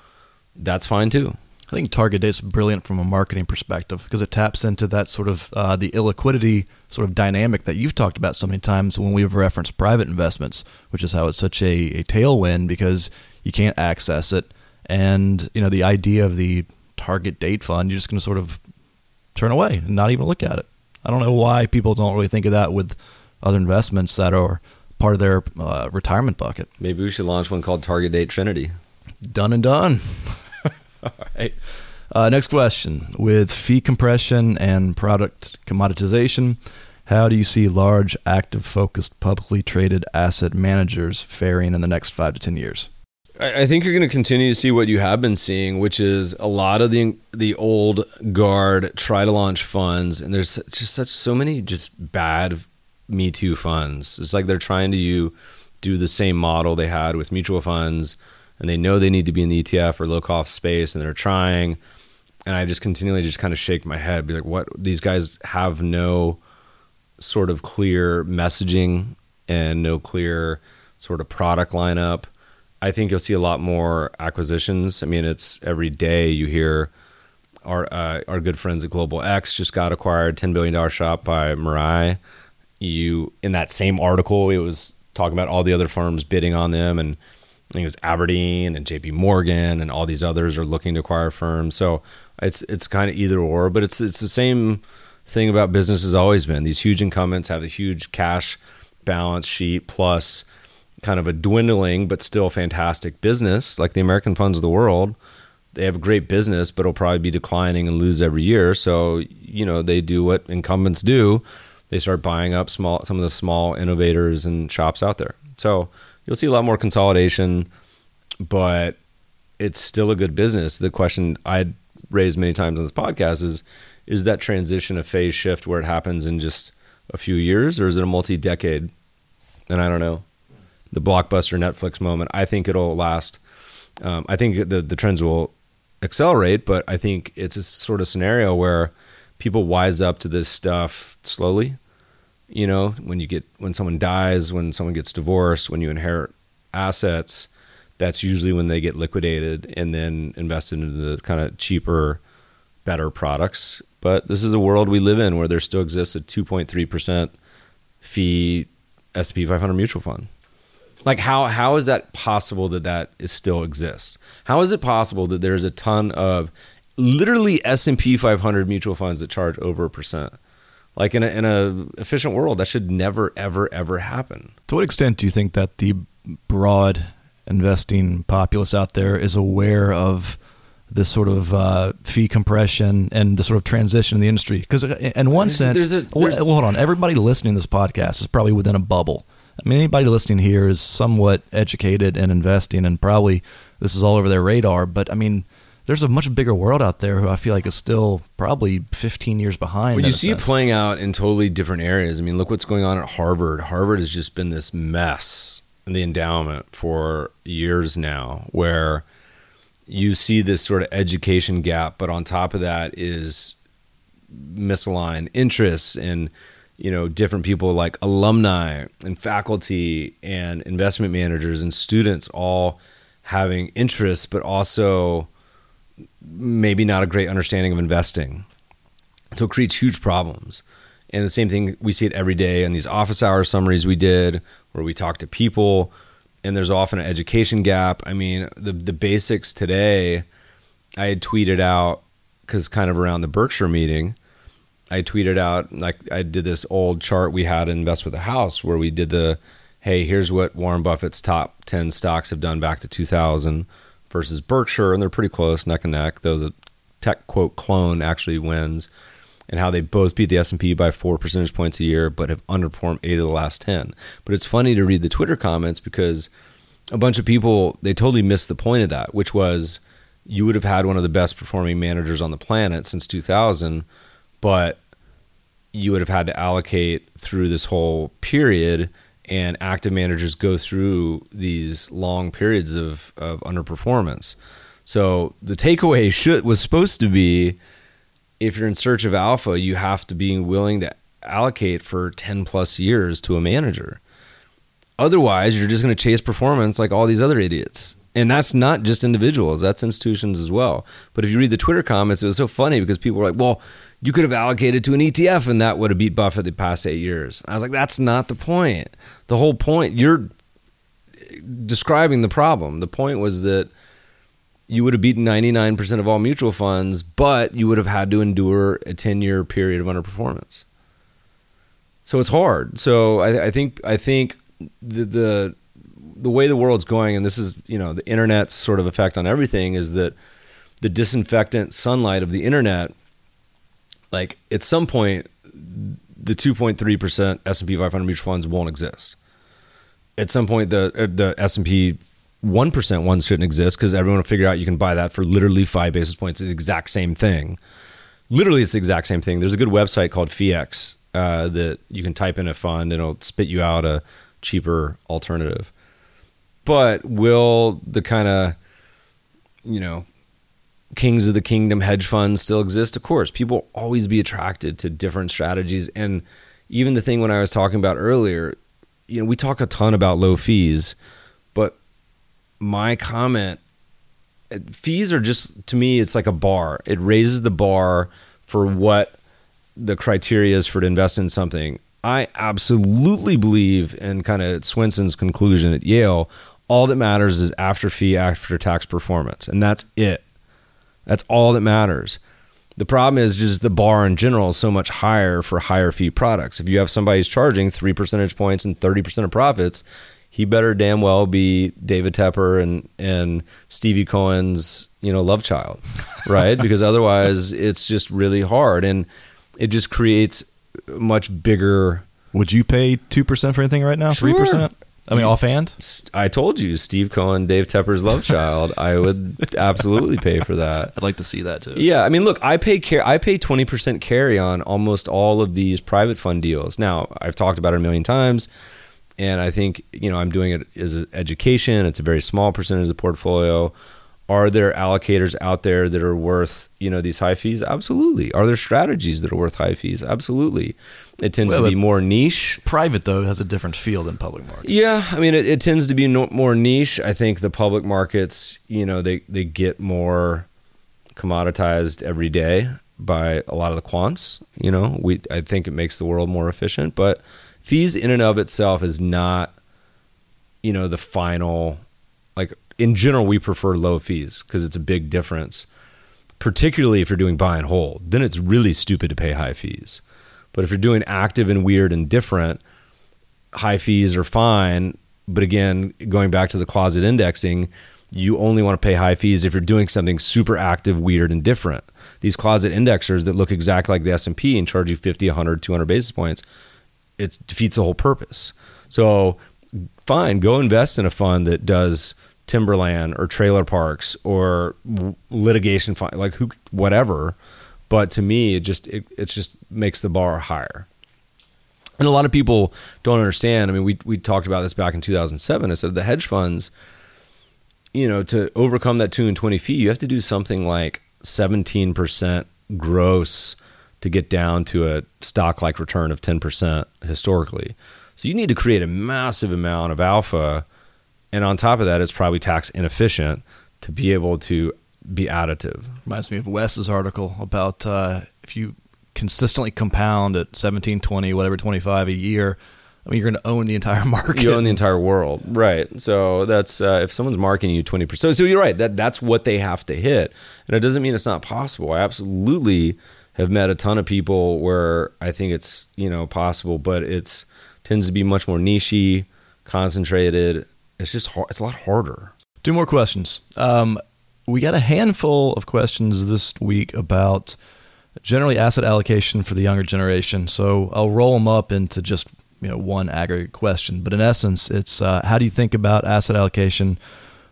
that's fine too. I think target date is brilliant from a marketing perspective because it taps into that sort of uh, the illiquidity sort of dynamic that you've talked about so many times when we've referenced private investments, which is how it's such a, a tailwind because you can't access it. And, you know, the idea of the target date fund, you're just going to sort of turn away and not even look at it. I don't know why people don't really think of that with other investments that are part of their uh, retirement bucket. Maybe we should launch one called Target Date Trinity. Done and done. All right. Uh, next question. With fee compression and product commoditization, how do you see large, active-focused, publicly traded asset managers faring in the next five to ten years? I think you're going to continue to see what you have been seeing, which is a lot of the the old guard try to launch funds. And there's just such so many just bad Me Too funds. It's like they're trying to you do the same model they had with mutual funds. And they know they need to be in the E T F or low cost space, and they're trying. And I just continually just kind of shake my head, be like, what? These guys have no sort of clear messaging and no clear sort of product lineup. I think you'll see a lot more acquisitions. I mean, it's every day you hear our uh, our good friends at Global X just got acquired, ten billion dollars shop by Mirai. You in that same article, it was talking about all the other firms bidding on them, and I think it was Aberdeen and J P Morgan and all these others are looking to acquire firms. So it's it's kind of either or, but it's it's the same thing about business has always been. These huge incumbents have a huge cash balance sheet plus kind of a dwindling but still fantastic business, like the American funds of the world. They have a great business, but it'll probably be declining and lose every year. So, you know, they do what incumbents do. They start buying up small some of the small innovators and shops out there. So you'll see a lot more consolidation, but it's still a good business. The question I'd raised many times on this podcast is, is that transition a phase shift where it happens in just a few years, or is it a multi-decade? And I don't know. The blockbuster Netflix moment, I think it'll last. Um, I think the, the trends will accelerate, but I think it's a sort of scenario where people wise up to this stuff slowly. You know, when you get, when someone dies, when someone gets divorced, when you inherit assets, that's usually when they get liquidated and then invested into the kind of cheaper, better products. But this is a world we live in where there still exists a two point three percent fee S and P five hundred mutual fund. Like how, how is that possible that that is still exists? How is it possible that there's a ton of literally S and P five hundred mutual funds that charge over a percent? Like in a in a efficient world, that should never, ever, ever happen. To what extent do you think that the broad investing populace out there is aware of this sort of uh, fee compression and the sort of transition in the industry? Because in one there's, sense, there's a, there's, well, hold on, everybody listening to this podcast is probably within a bubble. I mean, anybody listening here is somewhat educated in investing, and probably this is all over their radar. But I mean, there's a much bigger world out there who I feel like is still probably fifteen years behind. Well, you see it playing out in totally different areas. I mean, look what's going on at Harvard. Harvard has just been this mess in the endowment for years now, where you see this sort of education gap, but on top of that is misaligned interests and, you know, different people like alumni and faculty and investment managers and students all having interests, but also maybe not a great understanding of investing. So it creates huge problems. And the same thing, we see it every day in these office hour summaries we did where we talk to people, and there's often an education gap. I mean, the the basics today, I had tweeted out, because kind of around the Berkshire meeting, I tweeted out, like I did this old chart we had in Invest with a House where we did the, hey, here's what Warren Buffett's top ten stocks have done back to two thousand versus Berkshire, and they're pretty close, neck and neck, though the tech, quote, clone actually wins, and how they both beat the S and P by four percentage points a year, but have underperformed eight of the last ten. But it's funny to read the Twitter comments because a bunch of people, they totally missed the point of that, which was you would have had one of the best performing managers on the planet since two thousand, but you would have had to allocate through this whole period. And active managers go through these long periods of, of underperformance. So the takeaway should was supposed to be, if you're in search of alpha, you have to be willing to allocate for ten plus years to a manager. Otherwise, you're just going to chase performance like all these other idiots. And that's not just individuals, that's institutions as well. But if you read the Twitter comments, it was so funny because people were like, well, you could have allocated to an E T F and that would have beat Buffett the past eight years. I was like, that's not the point. The whole point, you're describing the problem. The point was that you would have beaten ninety-nine percent of all mutual funds, but you would have had to endure a ten-year period of underperformance. So it's hard. So I, I think I think the... the the way the world's going, and this is, you know, the internet's sort of effect on everything, is that the disinfectant sunlight of the internet, like at some point, the two point three percent S and P five hundred mutual funds won't exist. At some point, the the S and P one percent ones shouldn't exist because everyone will figure out you can buy that for literally five basis points. It's the exact same thing. Literally, it's the exact same thing. There's a good website called F I X uh, that you can type in a fund and it'll spit you out a cheaper alternative. But will the kind of, you know, kings of the kingdom hedge funds still exist? Of course, people always be attracted to different strategies. And even the thing when I was talking about earlier, you know, we talk a ton about low fees, but my comment, fees are just, to me, it's like a bar. It raises the bar for what the criteria is for to invest in something. I absolutely believe in kind of Swenson's conclusion at Yale. All that matters is after fee, after tax performance. And that's it. That's all that matters. The problem is just the bar in general is so much higher for higher fee products. If you have somebody who's charging three percentage points and thirty percent of profits, he better damn well be David Tepper and, and Stevie Cohen's, you know, love child, right? Because otherwise it's just really hard. And it just creates much bigger. Would you pay two percent for anything right now? Sure. three percent? I mean, offhand? I told you, Steve Cohen, Dave Tepper's love child. I would absolutely pay for that. I'd like to see that too. Yeah. I mean, look, I pay car- I pay twenty percent carry on almost all of these private fund deals. Now, I've talked about it a million times, and I think, you know, I'm doing it as an education. It's a very small percentage of the portfolio. Are there allocators out there that are worth, you know, these high fees? Absolutely. Are there strategies that are worth high fees? Absolutely. It tends well, to be more niche. Private, though, has a different feel than public markets. Yeah. I mean, it, it tends to be no, more niche. I think the public markets, you know, they, they get more commoditized every day by a lot of the quants. You know, we I think it makes the world more efficient. But fees in and of itself is not, you know, the final, like, in general, we prefer low fees because it's a big difference, particularly if you're doing buy and hold. Then it's really stupid to pay high fees. But if you're doing active and weird and different, high fees are fine. But again, going back to the closet indexing, you only want to pay high fees if you're doing something super active, weird, and different. These closet indexers that look exactly like the S and P and charge you fifty, one hundred, two hundred basis points, it defeats the whole purpose. So fine, go invest in a fund that does timberland or trailer parks or litigation, like who, whatever. But to me, it just, it, it just makes the bar higher. And a lot of people don't understand. I mean, we, we talked about this back in two thousand seven. I said the hedge funds, you know, to overcome that two and twenty fee, you have to do something like seventeen percent gross to get down to a stock like return of ten percent historically. So you need to create a massive amount of alpha. And on top of that, it's probably tax inefficient to be able to be additive. Reminds me of Wes's article about uh, if you consistently compound at seventeen, twenty, whatever, twenty-five a year, I mean, you're going to own the entire market. You own the entire world. Right. So that's uh, if someone's marking you twenty percent. So, so you're right. That That's what they have to hit. And it doesn't mean it's not possible. I absolutely have met a ton of people where I think it's, you know, possible, but it's tends to be much more niche-y, concentrated. It's just hard. It's a lot harder. Two more questions. Um, we got a handful of questions this week about generally asset allocation for the younger generation. So I'll roll them up into just, you know, one aggregate question. But in essence, it's uh, how do you think about asset allocation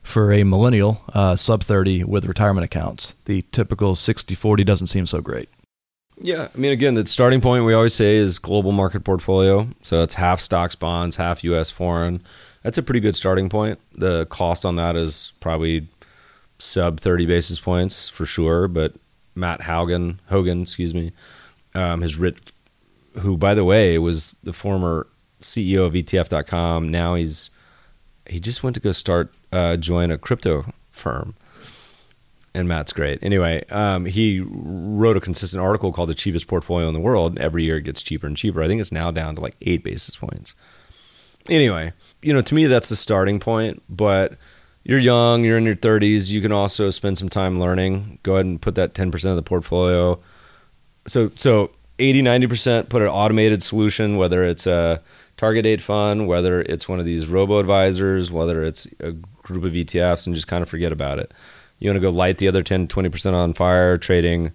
for a millennial uh, sub thirty with retirement accounts? The typical sixty forty doesn't seem so great. Yeah. I mean, again, the starting point we always say is global market portfolio. So it's half stocks, bonds, half U S foreign. That's a pretty good starting point. The cost on that is probably sub thirty basis points for sure. But Matt Hogan, Hogan, excuse me, um, has written, who, by the way, was the former C E O of E T F dot com. Now he's he just went to go start uh, join a crypto firm. And Matt's great. Anyway, um, he wrote a consistent article called The Cheapest Portfolio in the World. Every year it gets cheaper and cheaper. I think it's now down to like eight basis points. Anyway, you know, to me, that's the starting point. But you're young, you're in your thirties. You can also spend some time learning. Go ahead and put that ten percent of the portfolio. So, so eighty, ninety percent, put an automated solution, whether it's a target date fund, whether it's one of these robo-advisors, whether it's a group of E T Fs, and just kind of forget about it. You want to go light the other ten, twenty percent on fire, trading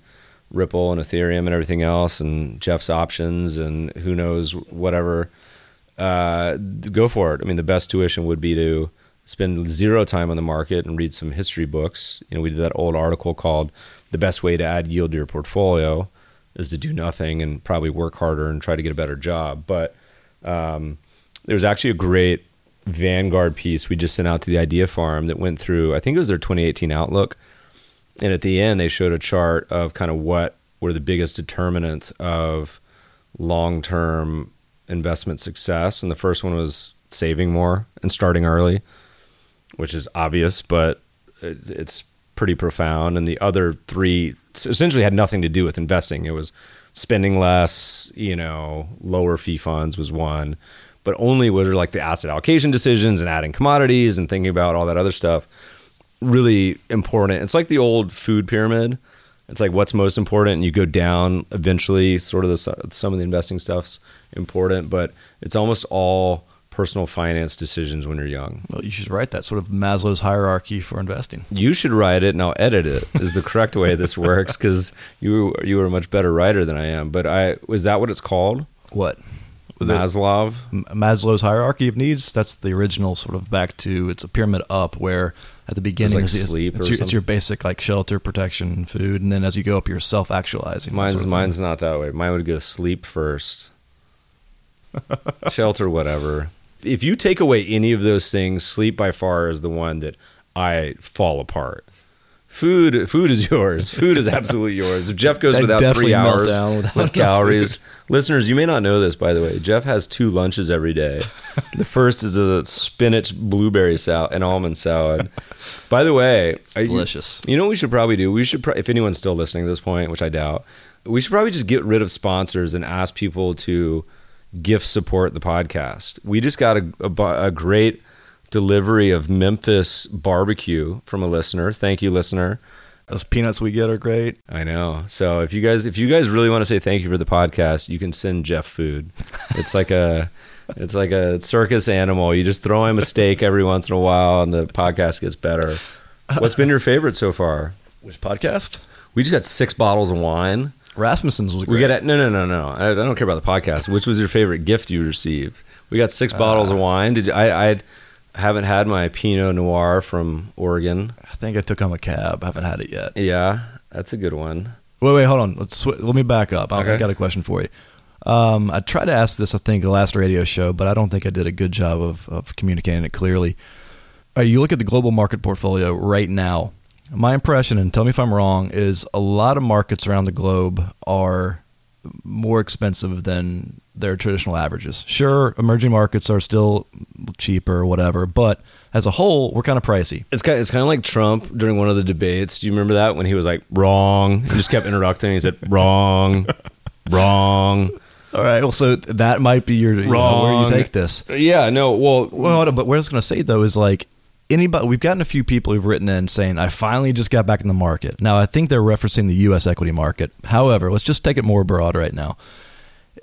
Ripple and Ethereum and everything else and Jeff's options and who knows, whatever. Uh, go for it. I mean, the best tuition would be to spend zero time on the market and read some history books. You know, we did that old article called The Best Way to Add Yield to Your Portfolio is to do nothing and probably work harder and try to get a better job. But um, there was actually a great Vanguard piece we just sent out to the Idea Farm that went through, I think it was their twenty eighteen outlook. And at the end, they showed a chart of kind of what were the biggest determinants of long-term investment success. And the first one was saving more and starting early, which is obvious, but it's pretty profound. And the other three essentially had nothing to do with investing. It was spending less, you know, lower fee funds was one. But only whether like the asset allocation decisions and adding commodities and thinking about all that other stuff, really important. It's like the old food pyramid. It's like what's most important, and you go down eventually. Sort of the, some of the investing stuff's important, but it's almost all personal finance decisions when you're young. Well, you should write that sort of Maslow's hierarchy for investing. You should write it, and I'll edit it. Is the correct way this works because you you are a much better writer than I am. But I was that what it's called? What? Maslow, Maslow's hierarchy of needs. That's the original sort of back to it's a pyramid up where at the beginning like it's, sleep it's, or your, it's your basic like shelter, protection, food, and then as you go up, you're self actualizing. Mine's sort of mine's thing. Not that way. Mine would go sleep first, shelter, whatever. If you take away any of those things, sleep by far is the one that I fall apart. Food, food is yours. Food is absolutely yours. If Jeff goes without three hours of calories, listeners, you may not know this, by the way. Jeff has two lunches every day. The first is a spinach blueberry salad, an almond salad. By the way, it's delicious. You, you know what we should probably do? We should, pro- if anyone's still listening at this point, which I doubt, we should probably just get rid of sponsors and ask people to gift support the podcast. We just got a, a, a great delivery of Memphis barbecue from a listener. Thank you, listener. Those peanuts we get are great. I know. So if you guys if you guys really want to say thank you for the podcast, you can send Jeff food. It's like a it's like a circus animal. You just throw him a steak every once in a while and the podcast gets better. What's been your favorite so far? Which podcast? We just had six bottles of wine. Rasmussen's was great. We got no, no, no, no. I, I don't care about the podcast. Which was your favorite gift you received? We got six uh, bottles of wine. Did you, I? I I haven't had my Pinot Noir from Oregon. I think I took home a cab. I haven't had it yet. Yeah, that's a good one. Wait, wait, hold on. Let's sw- let me back up. I've okay. got a question for you. Um, I tried to ask this, I think, the last radio show, but I don't think I did a good job of, of communicating it clearly. All right, you look at the global market portfolio right now. My impression, and tell me if I'm wrong, is a lot of markets around the globe are more expensive than their traditional averages. Sure, emerging markets are still cheaper or whatever, but as a whole, we're kind of pricey. It's kind of, it's kind of like Trump during one of the debates. Do you remember that when he was like, wrong? He just kept interrupting. He said, wrong, wrong. All right, well, so that might be your, wrong. You know, where you take this. Yeah, no, well. well but what I was going to say, though, is like, anybody, we've gotten a few people who've written in saying, I finally just got back in the market. Now, I think they're referencing the U S equity market. However, let's just take it more broad right now.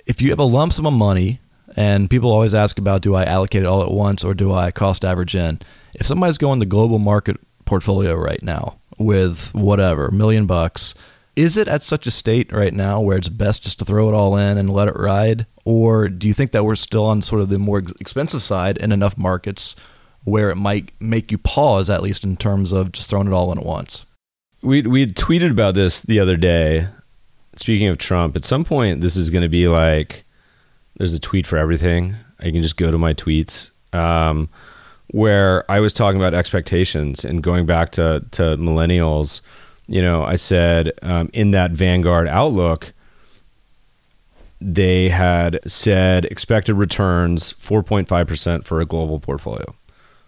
If you have a lump sum of money, and people always ask about, do I allocate it all at once or do I cost average in? If somebody's going the global market portfolio right now with whatever, million bucks, is it at such a state right now where it's best just to throw it all in and let it ride? Or do you think that we're still on sort of the more expensive side in enough markets where it might make you pause, at least in terms of just throwing it all in at once? We we tweeted about this the other day. Speaking of Trump, at some point, this is going to be like, there's a tweet for everything. I can just go to my tweets, um, where I was talking about expectations and going back to, to millennials. You know, I said um, in that Vanguard outlook, they had said expected returns four point five percent for a global portfolio.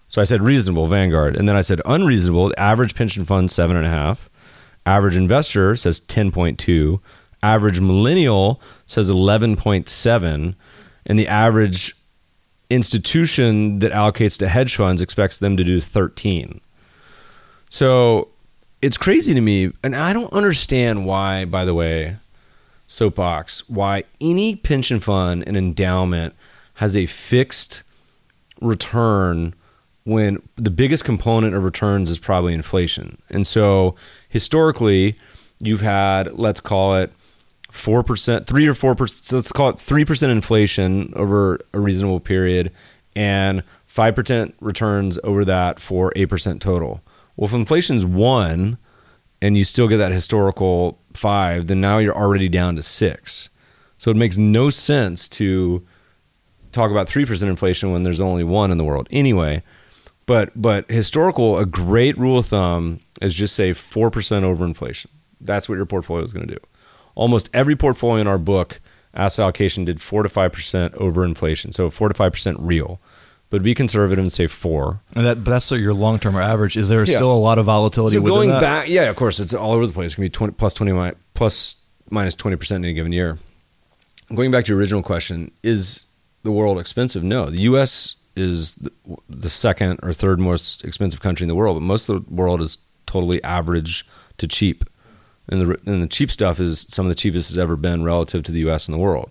So I said reasonable, Vanguard. And then I said unreasonable, average pension fund, seven point five. Average investor says ten point two. Average millennial says eleven point seven. And the average institution that allocates to hedge funds expects them to do thirteen. So it's crazy to me. And I don't understand why, by the way, soapbox, why any pension fund and endowment has a fixed return when the biggest component of returns is probably inflation. And so historically, you've had, let's call it four percent, three or four percent, let's call it three percent inflation over a reasonable period and five percent returns over that for eight percent total. Well, if inflation's one and you still get that historical five, then now you're already down to six. So it makes no sense to talk about three percent inflation when there's only one in the world anyway. But but historical, a great rule of thumb is just say four percent over inflation. That's what your portfolio is going to do. Almost every portfolio in our book, asset allocation did four to five percent over inflation. So four to five percent real. But be conservative and say four. And that, but that's your long-term or average. Is there yeah. still a lot of volatility so within going that? Back, yeah, of course, it's all over the place. It can be twenty, plus twenty, plus minus twenty percent in a given year. Going back to your original question, is the world expensive? No. The U S is the second or third most expensive country in the world, but most of the world is totally average to cheap. And the, and the cheap stuff is some of the cheapest it's ever been relative to the U S and the world.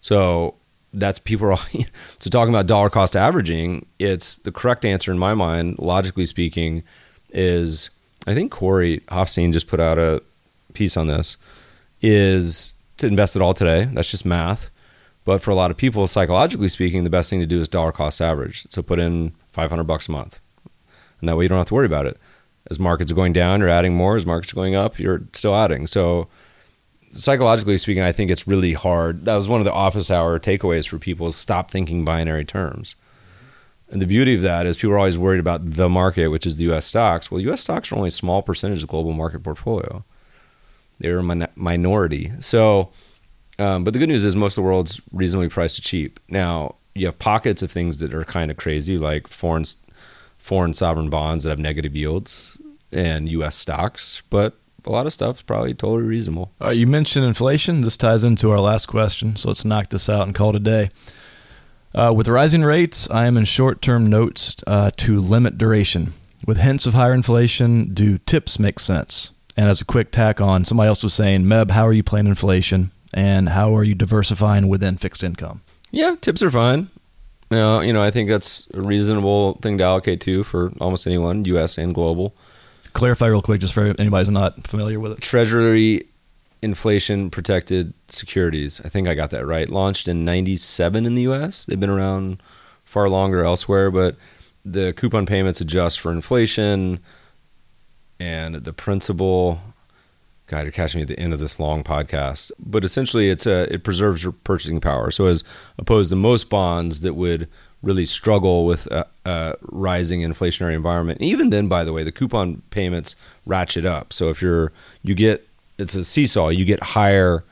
So that's people are all, so talking about dollar cost averaging, it's the correct answer in my mind, logically speaking, is I think Corey Hofstein just put out a piece on this, is to invest it all today. That's just math. But for a lot of people, psychologically speaking, the best thing to do is dollar cost average. So put in five hundred bucks a month. And that way you don't have to worry about it. As markets are going down, you're adding more. As markets are going up, you're still adding. So psychologically speaking, I think it's really hard. That was one of the office hour takeaways for people is stop thinking binary terms. And the beauty of that is people are always worried about the market, which is the U S stocks. Well, U S stocks are only a small percentage of the global market portfolio. They're a min- minority. So, um, but the good news is most of the world's reasonably priced to cheap. Now, you have pockets of things that are kind of crazy, like foreign foreign sovereign bonds that have negative yields and U S stocks, but a lot of stuff's probably totally reasonable. All right, you mentioned inflation. This ties into our last question, so let's knock this out and call it a day. Uh, with rising rates, I am in short-term notes uh, to limit duration. With hints of higher inflation, do tips make sense? And as a quick tack on, somebody else was saying, Meb, how are you playing inflation, and how are you diversifying within fixed income? Yeah, tips are fine. Now, you know, I think that's a reasonable thing to allocate to for almost anyone, U S and global. Clarify real quick, just for anybody who's not familiar with it. Treasury inflation-protected securities. I think I got that right. Launched in ninety-seven in the U S They've been around far longer elsewhere, but the coupon payments adjust for inflation and the principal. God, you're catching me at the end of this long podcast. But essentially, it's a, it preserves your purchasing power. So as opposed to most bonds that would really struggle with a, a rising inflationary environment. And even then, by the way, the coupon payments ratchet up. So if you're, you get, it's a seesaw, you get higher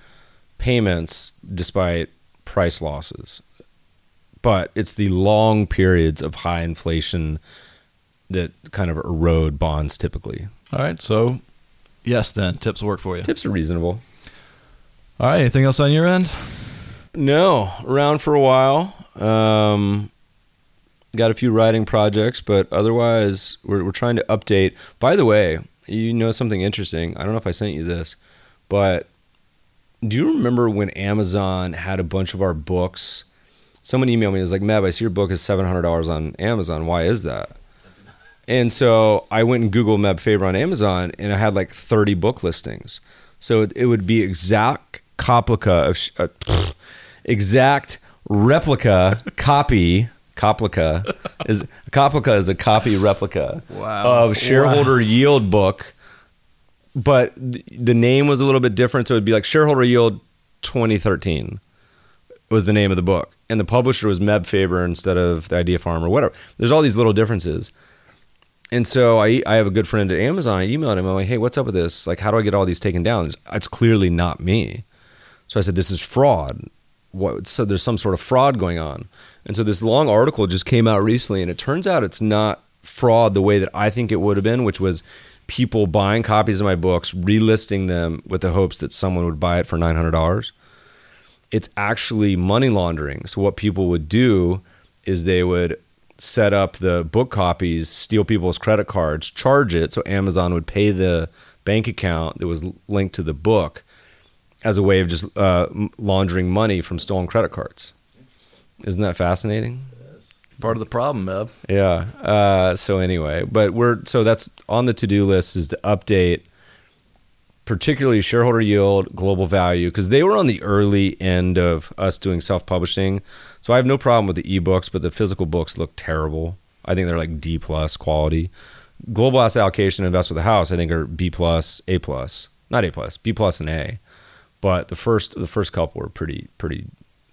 payments despite price losses. But it's the long periods of high inflation that kind of erode bonds typically. All right. So yes, then tips work for you. Tips are reasonable. All right. Anything else on your end? No. Around for a while. Um, Got a few writing projects, but otherwise we're, we're trying to update. By the way, you know something interesting. I don't know if I sent you this, but do you remember when Amazon had a bunch of our books? Someone emailed me. It was like, Meb, I see your book is seven hundred dollars on Amazon. Why is that? And so I went and Googled Meb Faber on Amazon, and I had like thirty book listings. So it, it would be exact replica of uh, pff, exact replica copy. Coplica is Coplica is a copy replica wow. of shareholder wow. yield book, but th- the name was a little bit different. So it'd be like Shareholder Yield twenty thirteen was the name of the book, and the publisher was Meb Faber instead of the Idea Farm or whatever. There's all these little differences, and so I I have a good friend at Amazon. I emailed him. I'm like, hey, what's up with this? Like, how do I get all these taken down? It's clearly not me. So I said, this is fraud. what, so there's some sort of fraud going on. And so this long article just came out recently, and it turns out it's not fraud the way that I think it would have been, which was people buying copies of my books, relisting them with the hopes that someone would buy it for nine hundred dollars. It's actually money laundering. So what people would do is they would set up the book copies, steal people's credit cards, charge it, so Amazon would pay the bank account that was linked to the book as a way of just uh, laundering money from stolen credit cards. Isn't that fascinating? Part of the problem, Meb. Yeah. Uh, so anyway, but we're so that's on the to-do list, is to update particularly shareholder yield, global value, because they were on the early end of us doing self-publishing. So I have no problem with the ebooks, but the physical books look terrible. I think they're like D plus quality. Global asset allocation, invest with the house, I think are B plus, A plus, not A plus, B plus and A. But the first the first couple were pretty pretty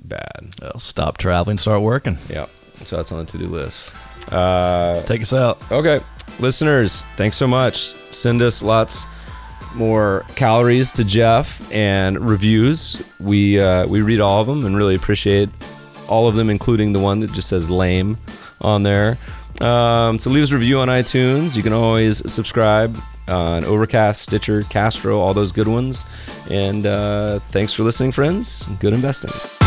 bad. Well, stop traveling, start working. Yeah. So that's on the to-do list. Uh, Take us out. Okay. Listeners, thanks so much. Send us lots more calories to Jeff and reviews. We uh, we read all of them and really appreciate all of them, including the one that just says lame on there. Um, so leave us a review on iTunes. You can always subscribe on Overcast, Stitcher, Castro, all those good ones. And uh, thanks for listening, friends. Good investing.